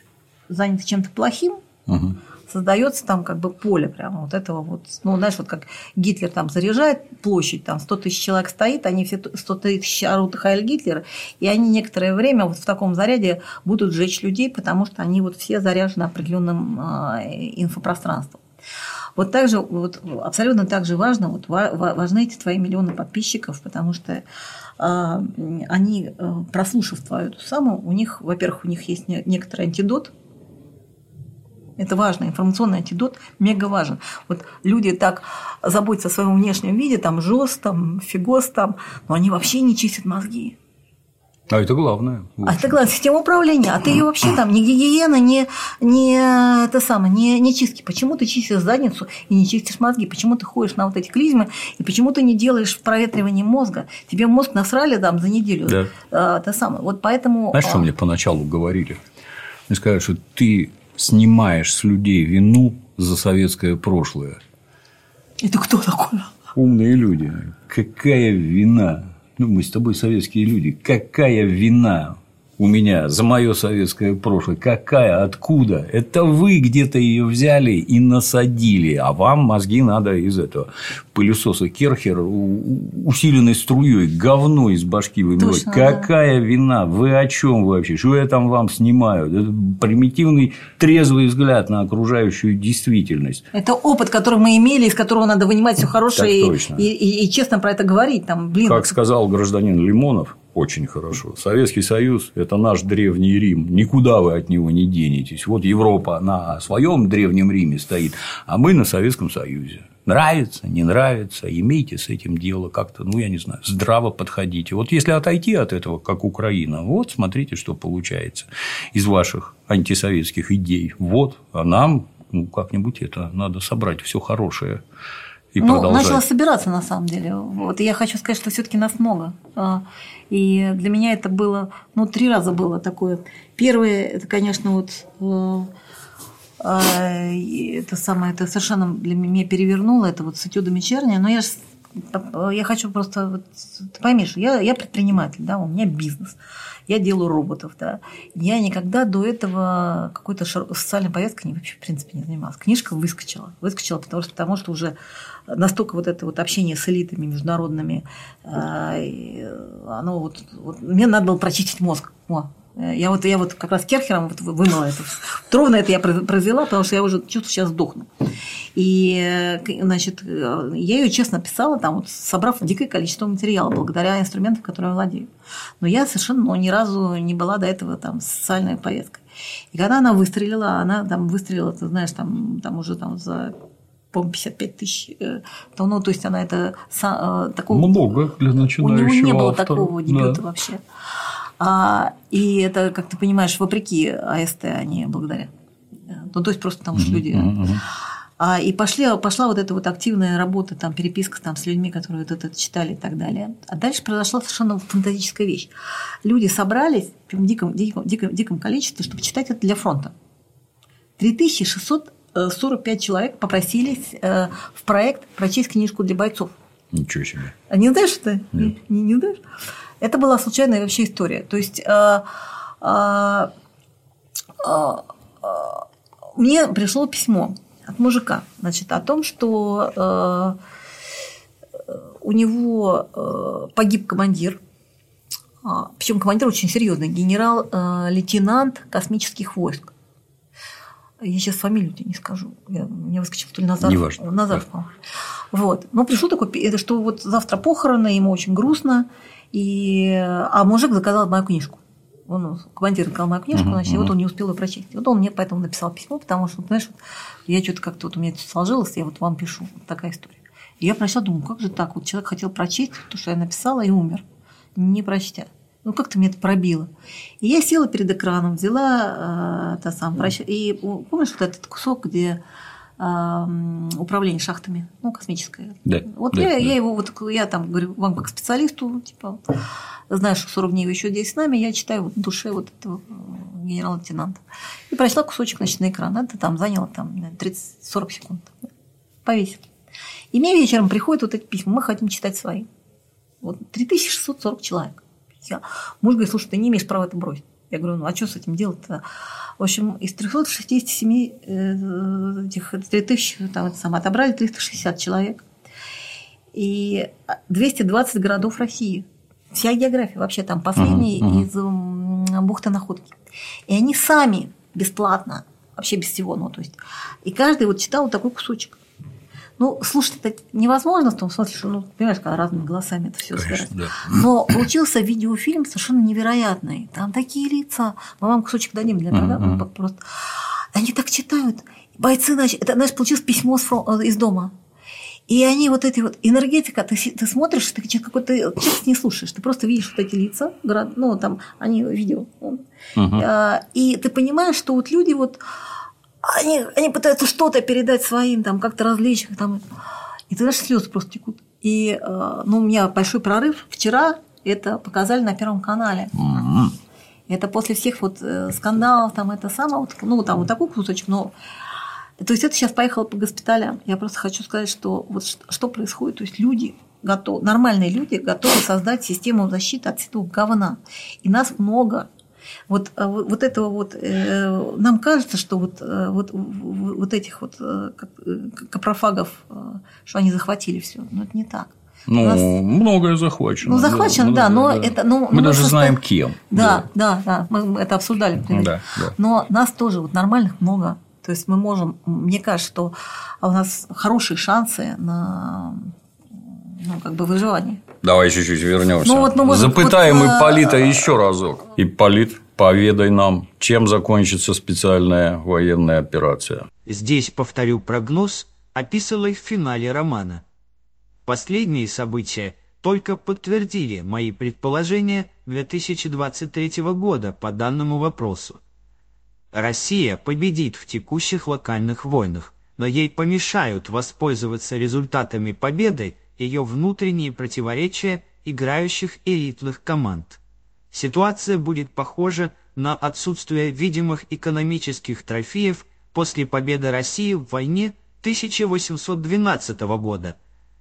заняты чем-то плохим, угу. создается там как бы поле прямо вот этого вот. Ну, знаешь, вот как Гитлер там заряжает площадь, там 100 тысяч человек стоит, они все 100 тысяч орут Хайль Гитлера, и они некоторое время вот в таком заряде будут сжечь людей, потому что они вот все заряжены определенным инфопространством. Вот так же, вот абсолютно так же важно, вот важны эти твои миллионы подписчиков, потому что они, прослушав твою эту самую, у них, во-первых, у них есть некоторый антидот. Это важно, информационный антидот мега важен. Вот люди так заботятся о своем внешнем виде, там жёст, там фигос, там, но они вообще не чистят мозги. А это главное. А это главное, система управления. А ты ее вообще там ни гигиена, ни чистки. Почему ты чистишь задницу и не чистишь мозги? Почему ты ходишь на вот эти клизмы и почему ты не делаешь проветривание мозга? Тебе мозг насрали там за неделю. Да. Вот поэтому. Знаешь, что мне поначалу говорили? Мне сказали, что ты снимаешь с людей вину за советское прошлое. Это кто такой? Умные люди. Какая вина? Ну, мы с тобой советские люди. Какая вина у меня за мое советское прошлое? Какая? Откуда? Это вы где-то ее взяли и насадили, а вам мозги надо из этого пылесоса Керхер усиленной струей говно из башки выбивать. Какая да. вина? Вы о чем вообще? Что я там вам снимаю? Это примитивный трезвый взгляд на окружающую действительность. Это опыт, который мы имели, из которого надо вынимать все хорошее и честно про это говорить. Там, блин, как сказал гражданин Лимонов. Очень хорошо. Советский Союз – это наш Древний Рим. Никуда вы от него не денетесь. Вот Европа на своем Древнем Риме стоит, а мы на Советском Союзе. Нравится, не нравится, имейте с этим дело как-то, ну, я не знаю, здраво подходите. Вот если отойти от этого, как Украина, вот смотрите, что получается из ваших антисоветских идей. Вот, а нам ну, как-нибудь это надо собрать все хорошее. Ну, начала собираться, на самом деле. Вот, и я хочу сказать, что все-таки нас много. И для меня это было... Ну, 3 раза было такое. Первое, это, конечно, вот... Это совершенно для меня перевернуло. Это вот с «Этюдами Черни». Но я хочу просто... Вот, ты поймешь, я предприниматель, да, у меня бизнес. Я делаю роботов, да. Я никогда до этого какой-то социальной повесткой вообще, в принципе, не занималась. Книжка выскочила. Выскочила, потому что уже настолько вот это вот общение с элитами международными, оно вот мне надо было прочистить мозг. О, я вот как раз Керхером вымыла это. Ровно это я произвела, потому что я уже чувствую, сейчас сдохну. И, значит, я ее честно писала, там, вот, собрав дикое количество материала, благодаря инструментам, которыми я владею. Но я совершенно ни разу не была до этого там, социальной повесткой. И когда она выстрелила, ты знаешь, там уже там, за... 55 тысяч, ну, то есть она это такого. Много для начинающего. У него не было автора. Такого дебюта да. вообще. И это, как ты понимаешь, вопреки АСТ, а не благодаря. Ну, то есть просто потому что люди. И пошла вот эта вот активная работа, там, переписка там, с людьми, которые это читали и так далее. А дальше произошла совершенно фантастическая вещь. Люди собрались в диком количестве, чтобы читать это для фронта. 3600 45 человек попросились в проект прочесть книжку для бойцов. Ничего себе. А не знаешь, что ты? Нет. Не знаешь? Это была случайная вообще история. То есть, мне пришло письмо от мужика, значит, о том, что у него погиб командир. Причем командир очень серьезный. Генерал-лейтенант космических войск. Я сейчас фамилию-то не скажу. Мне выскочил то ли Назаров. Неважно. Назаров, по-моему. Вот. Но пришло такое, что вот завтра похороны, ему очень грустно. А мужик заказал мою книжку. Командир заказал мою книжку, значит, вот он не успел ее прочесть. Вот он мне поэтому написал письмо, потому что, знаешь, я что-то как-то у меня это сложилось, я вот вам пишу. Вот такая история. И я прочла, думаю, как же так? Вот человек хотел прочесть то, что я написала, и умер, не прочтя. Ну, как-то меня это пробило. И я села перед экраном, взяла и помнишь вот этот кусок, где управление шахтами, ну, космическое. Да. Вот да, я его, вот я там говорю, вам как специалисту, типа, знаешь, что 40 дней вы еще здесь с нами, я читаю вот в душе вот этого генерал-лейтенанта. И прочла кусочек, значит, на экран. Это там заняло там, 30-40 секунд. Повесил. И мне вечером приходят вот эти письма, мы хотим читать свои. Вот 3640 человек. Муж говорит, слушай, ты не имеешь права это бросить. Я говорю, ну а что с этим делать-то? В общем, из 367 этих 3000 отобрали 360 человек. И 220 городов России. Вся география вообще там последняя из бухты Находки. И они сами бесплатно, вообще без всего. Ну, то есть, и каждый вот читал вот такой кусочек. Ну, слушать это невозможно в том смысле, что, ну, понимаешь, когда разными голосами это все собирается. Да. Но получился видеофильм совершенно невероятный. Там такие лица. Мы вам кусочек дадим для продажи. Просто. Они так читают. Бойцы, значит, это, знаешь, получилось письмо из дома. И они вот эти вот энергетика, ты смотришь, ты какой-то текст не слушаешь, ты просто видишь вот эти лица, ну, там, они видео. И ты понимаешь, что вот люди вот Они пытаются что-то передать своим, там, как-то развлечь их. Там. И ты знаешь, слезы просто текут. И ну, у меня большой прорыв. Вчера это показали на Первом канале. Это после всех вот скандалов, там, это самое, ну, там вот такой кусочек, но. То есть это сейчас поехало по госпиталям. Я просто хочу сказать, что вот что происходит. То есть люди готовы, нормальные люди готовы создать систему защиты от всего говна. И нас много. Вот этого вот нам кажется, что вот этих вот капрофагов, что они захватили все, но это не так. Ну, нас многое захвачено. Ну, захвачено, да, много, да. Это, ну, мы даже знаем, кем. Да, мы это обсуждали. Да. Но нас тоже вот нормальных много. То есть мы можем, мне кажется, что у нас хорошие шансы на, ну, как бы выживание. Давай чуть-чуть вернемся. Запытаем Ипполита еще разок. Ипполит, поведай нам, чем закончится специальная военная операция. Здесь повторю прогноз, описанный в финале романа. Последние события только подтвердили мои предположения 2023 года по данному вопросу. Россия победит в текущих локальных войнах, но ей помешают воспользоваться результатами победы ее внутренние противоречия играющих элитных команд. Ситуация будет похожа на отсутствие видимых экономических трофеев после победы России в войне 1812 года.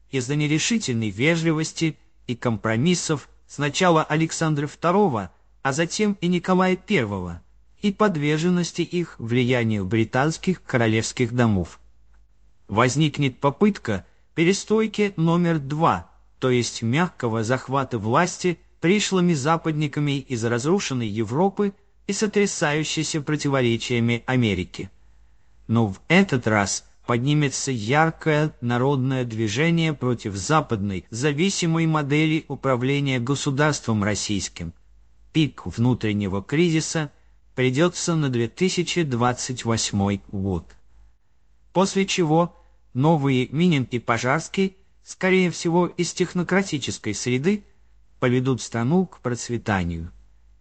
Из-за нерешительной вежливости и компромиссов сначала Александра II, а затем и Николая I, и подверженности их влиянию британских королевских домов. Возникнет попытка перестройки номер 2, то есть мягкого захвата власти пришлыми западниками из разрушенной Европы и сотрясающейся противоречиями Америки. Но в этот раз поднимется яркое народное движение против западной, зависимой модели управления государством российским. Пик внутреннего кризиса придется на 2028 год. После чего новые Минин и Пожарский, скорее всего, из технократической среды, поведут страну к процветанию.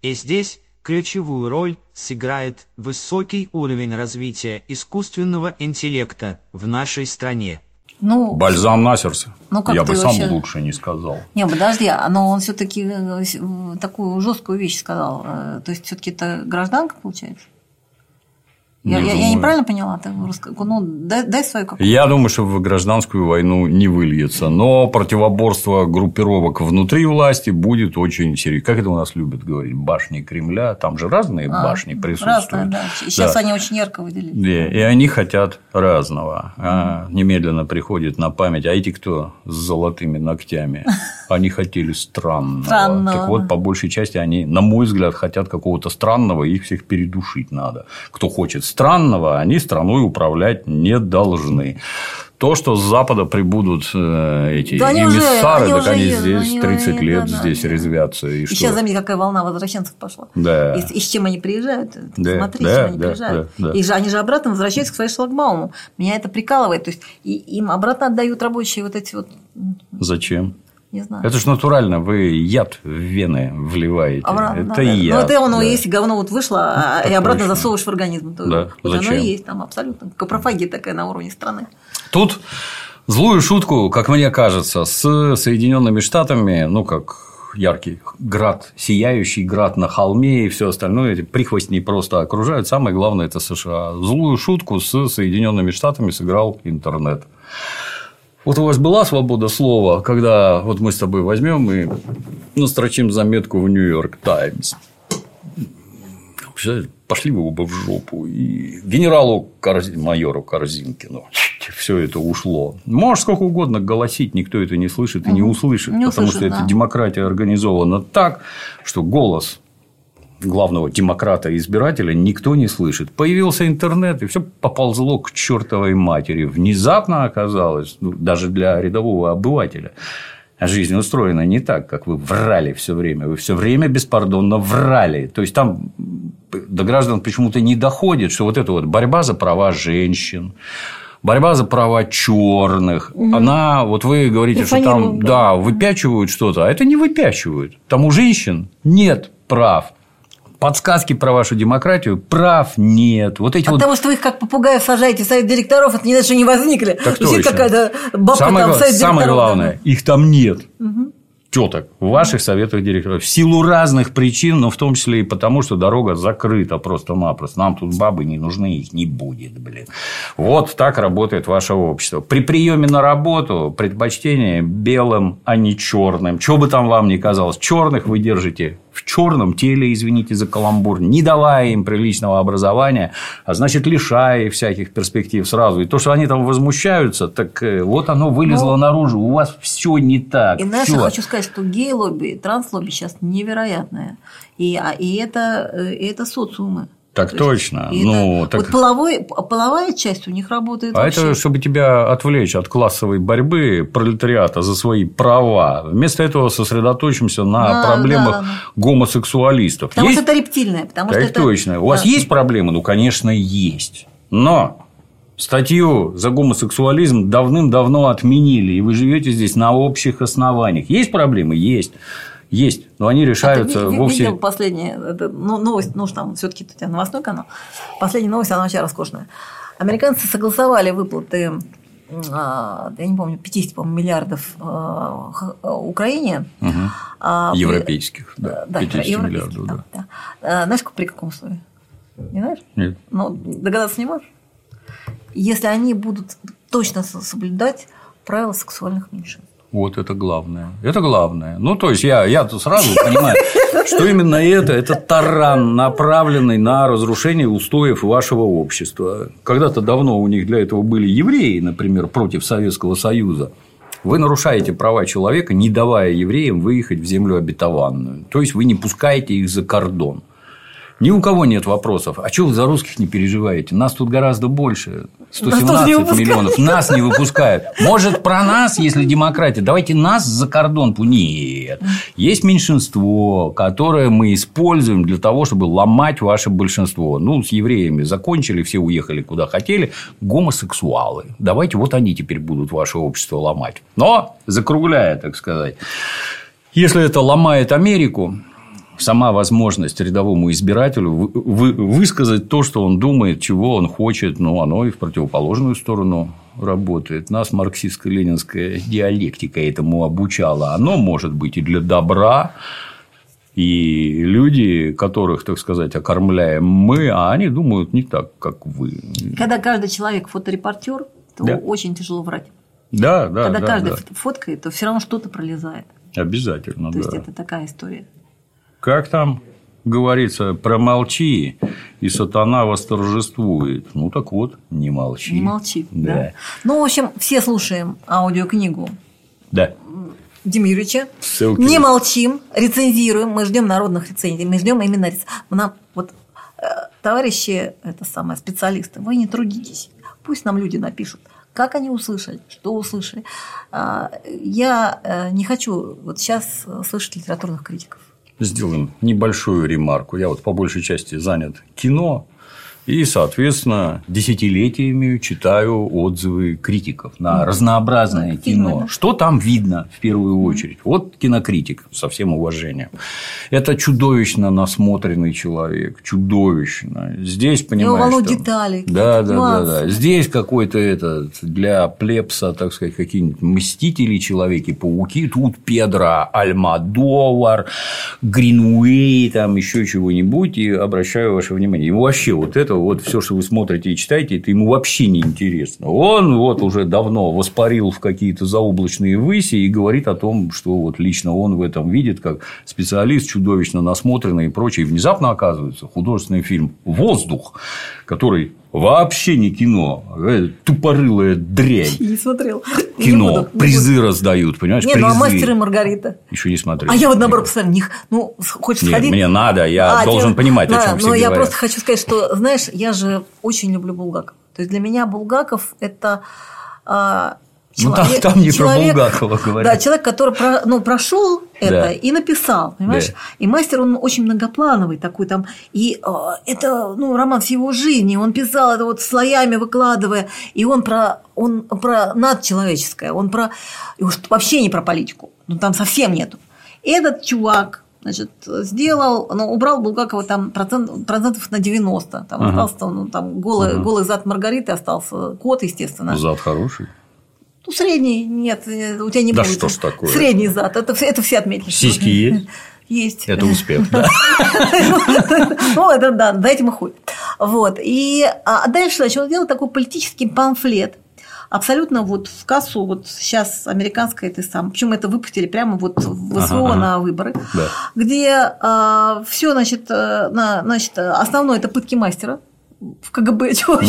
И здесь ключевую роль сыграет высокий уровень развития искусственного интеллекта в нашей стране. Ну, бальзам на сердце. Ну, я бы вообще сам лучше не сказал. Не, подожди, но он все-таки такую жесткую вещь сказал. То есть, все-таки это гражданка, получается? Я неправильно поняла? Дай свою какую-то. Я думаю, что в гражданскую войну не выльется. Но противоборство группировок внутри власти будет очень серьезно. Как это у нас любят говорить? Башни Кремля. Там же разные башни присутствуют. Разные, да. Сейчас они очень ярко выделились. И они хотят разного. Немедленно приходит на память. А эти кто с золотыми ногтями? Они хотели странного. Так вот, по большей части они, на мой взгляд, хотят какого-то странного. Их всех передушить надо. Кто хочет странного они страной управлять не должны. То, что с Запада прибудут эти эмиссары, так они здесь 30 лет здесь резвятся. И сейчас заметьте, какая волна возвращенцев пошла. Да. И с чем они приезжают? Да. Смотри, да, с чем они приезжают. Да. И они же обратно возвращаются к своей шлагбауму. Меня это прикалывает. То есть им обратно отдают рабочие вот эти вот. Зачем? Не знаю. Это же натурально, вы яд в вены вливаете. Это яд. Ну, это оно и есть, говно вот вышло, и обратно засовываешь в организм. Да. Вот оно и есть там абсолютно. Капрофагия такая на уровне страны. Тут злую шутку, как мне кажется, с Соединенными Штатами, ну, как яркий град, сияющий град на холме и все остальное, эти прихвостни просто окружают. Самое главное – это США. Злую шутку с Соединенными Штатами сыграл интернет. Вот у вас была свобода слова, когда вот мы с тобой возьмем и настрочим заметку в Нью-Йорк Таймс. Пошли вы оба в жопу. И генералу майору Корзинкину все это ушло. Можешь сколько угодно голосить, никто это не слышит и не услышит. Не потому, услышит, что эта демократия организована так, что голос главного демократа-избирателя никто не слышит. Появился интернет, и все поползло к чертовой матери. Внезапно оказалось, ну, даже для рядового обывателя, жизнь устроена не так, как вы врали все время. Вы все время беспардонно врали. То есть, там до граждан почему-то не доходит, что вот эта вот борьба за права женщин, борьба за права черных, она, вот вы говорите, что там да, выпячивают что-то, а это не выпячивают. Там у женщин нет прав. Подсказки про вашу демократию, прав нет. Вот эти От того, что вы их как попугаев сажаете в совет директоров, это не значит, что не возникли. Так точно. Какая-то бабка самое там в совет директоров. Самое главное, их там нет. Теток в ваших советах директоров. В силу разных причин, но в том числе и потому, что дорога закрыта просто-напросто. Нам тут бабы не нужны, их не будет, блин. Вот так работает ваше общество. При приеме на работу предпочтение белым, а не черным. Чего бы там вам ни казалось, черных вы держите в черном теле, извините за каламбур, не давая им приличного образования, а значит, лишая их всяких перспектив сразу. И то, что они там возмущаются, так вот оно вылезло наружу. У вас все не так. Иначе хочу сказать, что гей-лобби, транс-лобби сейчас невероятное. И это социумы. Так точно. Ну, так... Вот половая часть у них работает. А вообще. Это чтобы тебя отвлечь от классовой борьбы пролетариата за свои права. Вместо этого сосредоточимся на проблемах гомосексуалистов. Потому есть... что это рептильное. Потому так что это... точно. У вас есть проблемы? Ну, конечно, есть. Но статью за гомосексуализм давным-давно отменили. И вы живете здесь на общих основаниях. Есть проблемы? Есть. Есть, но они решаются вовсе... Видел последнюю новость, ну, там все-таки у тебя новостной канал. Последняя новость, она вообще роскошная. Американцы согласовали выплаты, я не помню, 50 миллиардов Украине. Европейских, да. 50 миллиардов, да. Знаешь, при каком условии? Не знаешь? Нет. Ну, догадаться не можешь? Если они будут точно соблюдать правила сексуальных меньшинств. Вот это главное. Это главное. Ну, то есть, я-то сразу понимаю, что именно это таран, направленный на разрушение устоев вашего общества. Когда-то давно у них для этого были евреи, например, против Советского Союза. Вы нарушаете права человека, не давая евреям выехать в землю обетованную. То есть, вы не пускаете их за кордон. Ни у кого нет вопросов. А чего вы за русских не переживаете? Нас тут гораздо больше. 117 миллионов. Нас не выпускают. Может, про нас, если демократия. Давайте нас за кордон. Нет. Есть меньшинство, которое мы используем для того, чтобы ломать ваше большинство. Ну, с евреями закончили, все уехали куда хотели. Гомосексуалы. Давайте вот они теперь будут ваше общество ломать. Но, закругляя, так сказать. Если это ломает Америку... Сама возможность рядовому избирателю высказать то, что он думает, чего он хочет, но оно и в противоположную сторону работает. Нас марксистско-ленинская диалектика этому обучала. Оно может быть и для добра, и люди, которых, так сказать, окормляем мы, а они думают не так, как вы. Когда каждый человек фоторепортер, то очень тяжело врать. Да. Когда каждый фоткает, то все равно что-то пролезает. Обязательно, да. То есть, это такая история. Как там говорится, промолчи, и сатана восторжествует. Ну, так вот, не молчи. Не молчи, да. Ну, в общем, все слушаем аудиокнигу. Да. Дим Юрьевича. Ссылки. Не молчим, рецензируем. Мы ждем народных рецензий. Мы ждем именно... Нам вот товарищи, специалисты, вы не трудитесь. Пусть нам люди напишут, как они услышали, что услышали. Я не хочу вот сейчас слышать литературных критиков. Сделаем небольшую ремарку. Я вот по большей части занят кино. И, соответственно, десятилетиями читаю отзывы критиков на разнообразное кино. Что там видно в первую очередь? Вот кинокритик, со всем уважением. Это чудовищно насмотренный человек. Чудовищно. Здесь, понимаешь, там... детали. Да. Здесь какой-то этот для плебса, так сказать, какие-нибудь мстители, Человеки-пауки. Тут Педро Альмодовар, Гринуэй, там еще чего-нибудь. И обращаю ваше внимание. И вообще вот это вот все, что вы смотрите и читаете, это ему вообще не интересно. Он вот уже давно воспарил в какие-то заоблачные выси и говорит о том, что вот лично он в этом видит, как специалист чудовищно насмотренный и прочее. И внезапно оказывается художественный фильм «Воздух», который вообще не кино, тупорылая дрянь. Не смотрел. Кино. Призы раздают, понимаешь? Не, а «Мастер и Маргарита». Еще не смотрел. А я вот наоборот постоянно них. Ну, хочешь сходить? Нет, мне надо, я должен понимать, о чем все говорят. Я просто хочу сказать, что, знаешь, я же очень люблю Булгакова. То есть для меня Булгаков – это человек, там не про Булгакова говорят. Да, человек, который прошел это и написал, понимаешь? Да. И «Мастер», он очень многоплановый такой там. И это роман с его жизни. Он писал это вот слоями, выкладывая. И он про надчеловеческое. Он про... И вообще не про политику. Ну, там совсем нету. Этот чувак, значит, сделал... убрал Булгакова там процентов на 90. Там остался там голый зад Маргариты, остался кот, естественно. Зад хороший. Средний, нет, у тебя не будет. Да что ж такое? Средний зад, это все отметили. Сиськи есть? Есть. Это успех, да. Ну, это да, за этим и ходит. Вот, и дальше, значит, он делал такой политический памфлет. Абсолютно вот в кассу, вот сейчас американская ты сам. Причем это выпустили прямо вот в СВО на выборы, где все, значит, основное – это пытки мастера. В КГБ человек,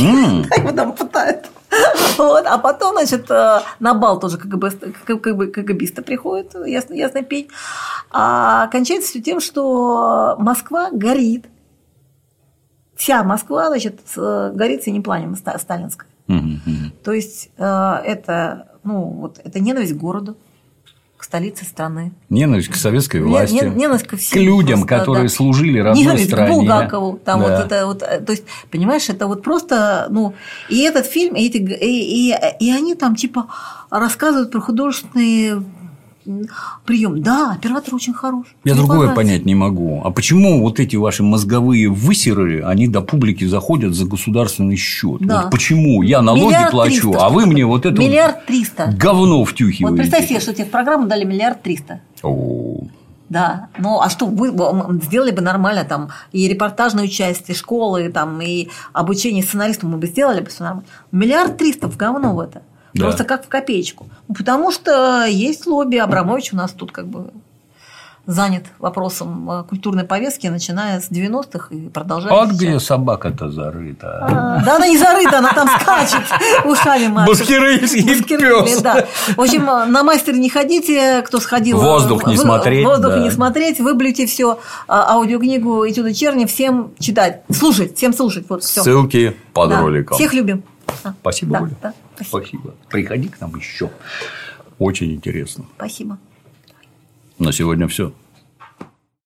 его там пытают. Вот. А потом, значит, на бал тоже КГБиста приходит, ясно пень. А кончается все тем, что Москва горит. Вся Москва, значит, горит синим пламенем сталинской. То есть, это ненависть к городу, к столице страны. Ненависть к советской власти. Ненависть ко всем. К людям, просто, которые служили родной стране. Ненависть к Булгакову. Там то есть, понимаешь, это вот просто... и этот фильм, и они там типа рассказывают про художественные... прием. Да, оператор очень хорош. Я другое понять не могу. А почему вот эти ваши мозговые высеры, они до публики заходят за государственный счет? Да. Вот почему я налоги плачу, а вы мне вот это вот говно втюхиваете? Вот представь себе, что тебе в программу дали 1 300 000 000. О-о-о. Да. А что вы сделали бы нормально там и репортажную часть, и школы, там, и обучение сценаристу, мы бы сделали бы все нормально. 1 300 000 000 в говно в это. Да. Просто как в копеечку. Потому что есть лобби. Абрамович у нас тут как бы занят вопросом культурной повестки, начиная с 90-х и продолжая. Вот сейчас. Где собака-то зарыта. Да она не зарыта, она там скачет ушами. Баскервилей пёс. Да. В общем, на «Мастер» не ходите, кто сходил. Воздух не смотреть. Воздух не смотреть, выблюйте все. Аудиокнигу «Этюды Черни» всем читать. Слушать, всем слушать. Вот, всё. Ссылки под роликом. Всех любим. Спасибо, Оля. Да, спасибо. Приходи к нам еще. Очень интересно. Спасибо. На сегодня все.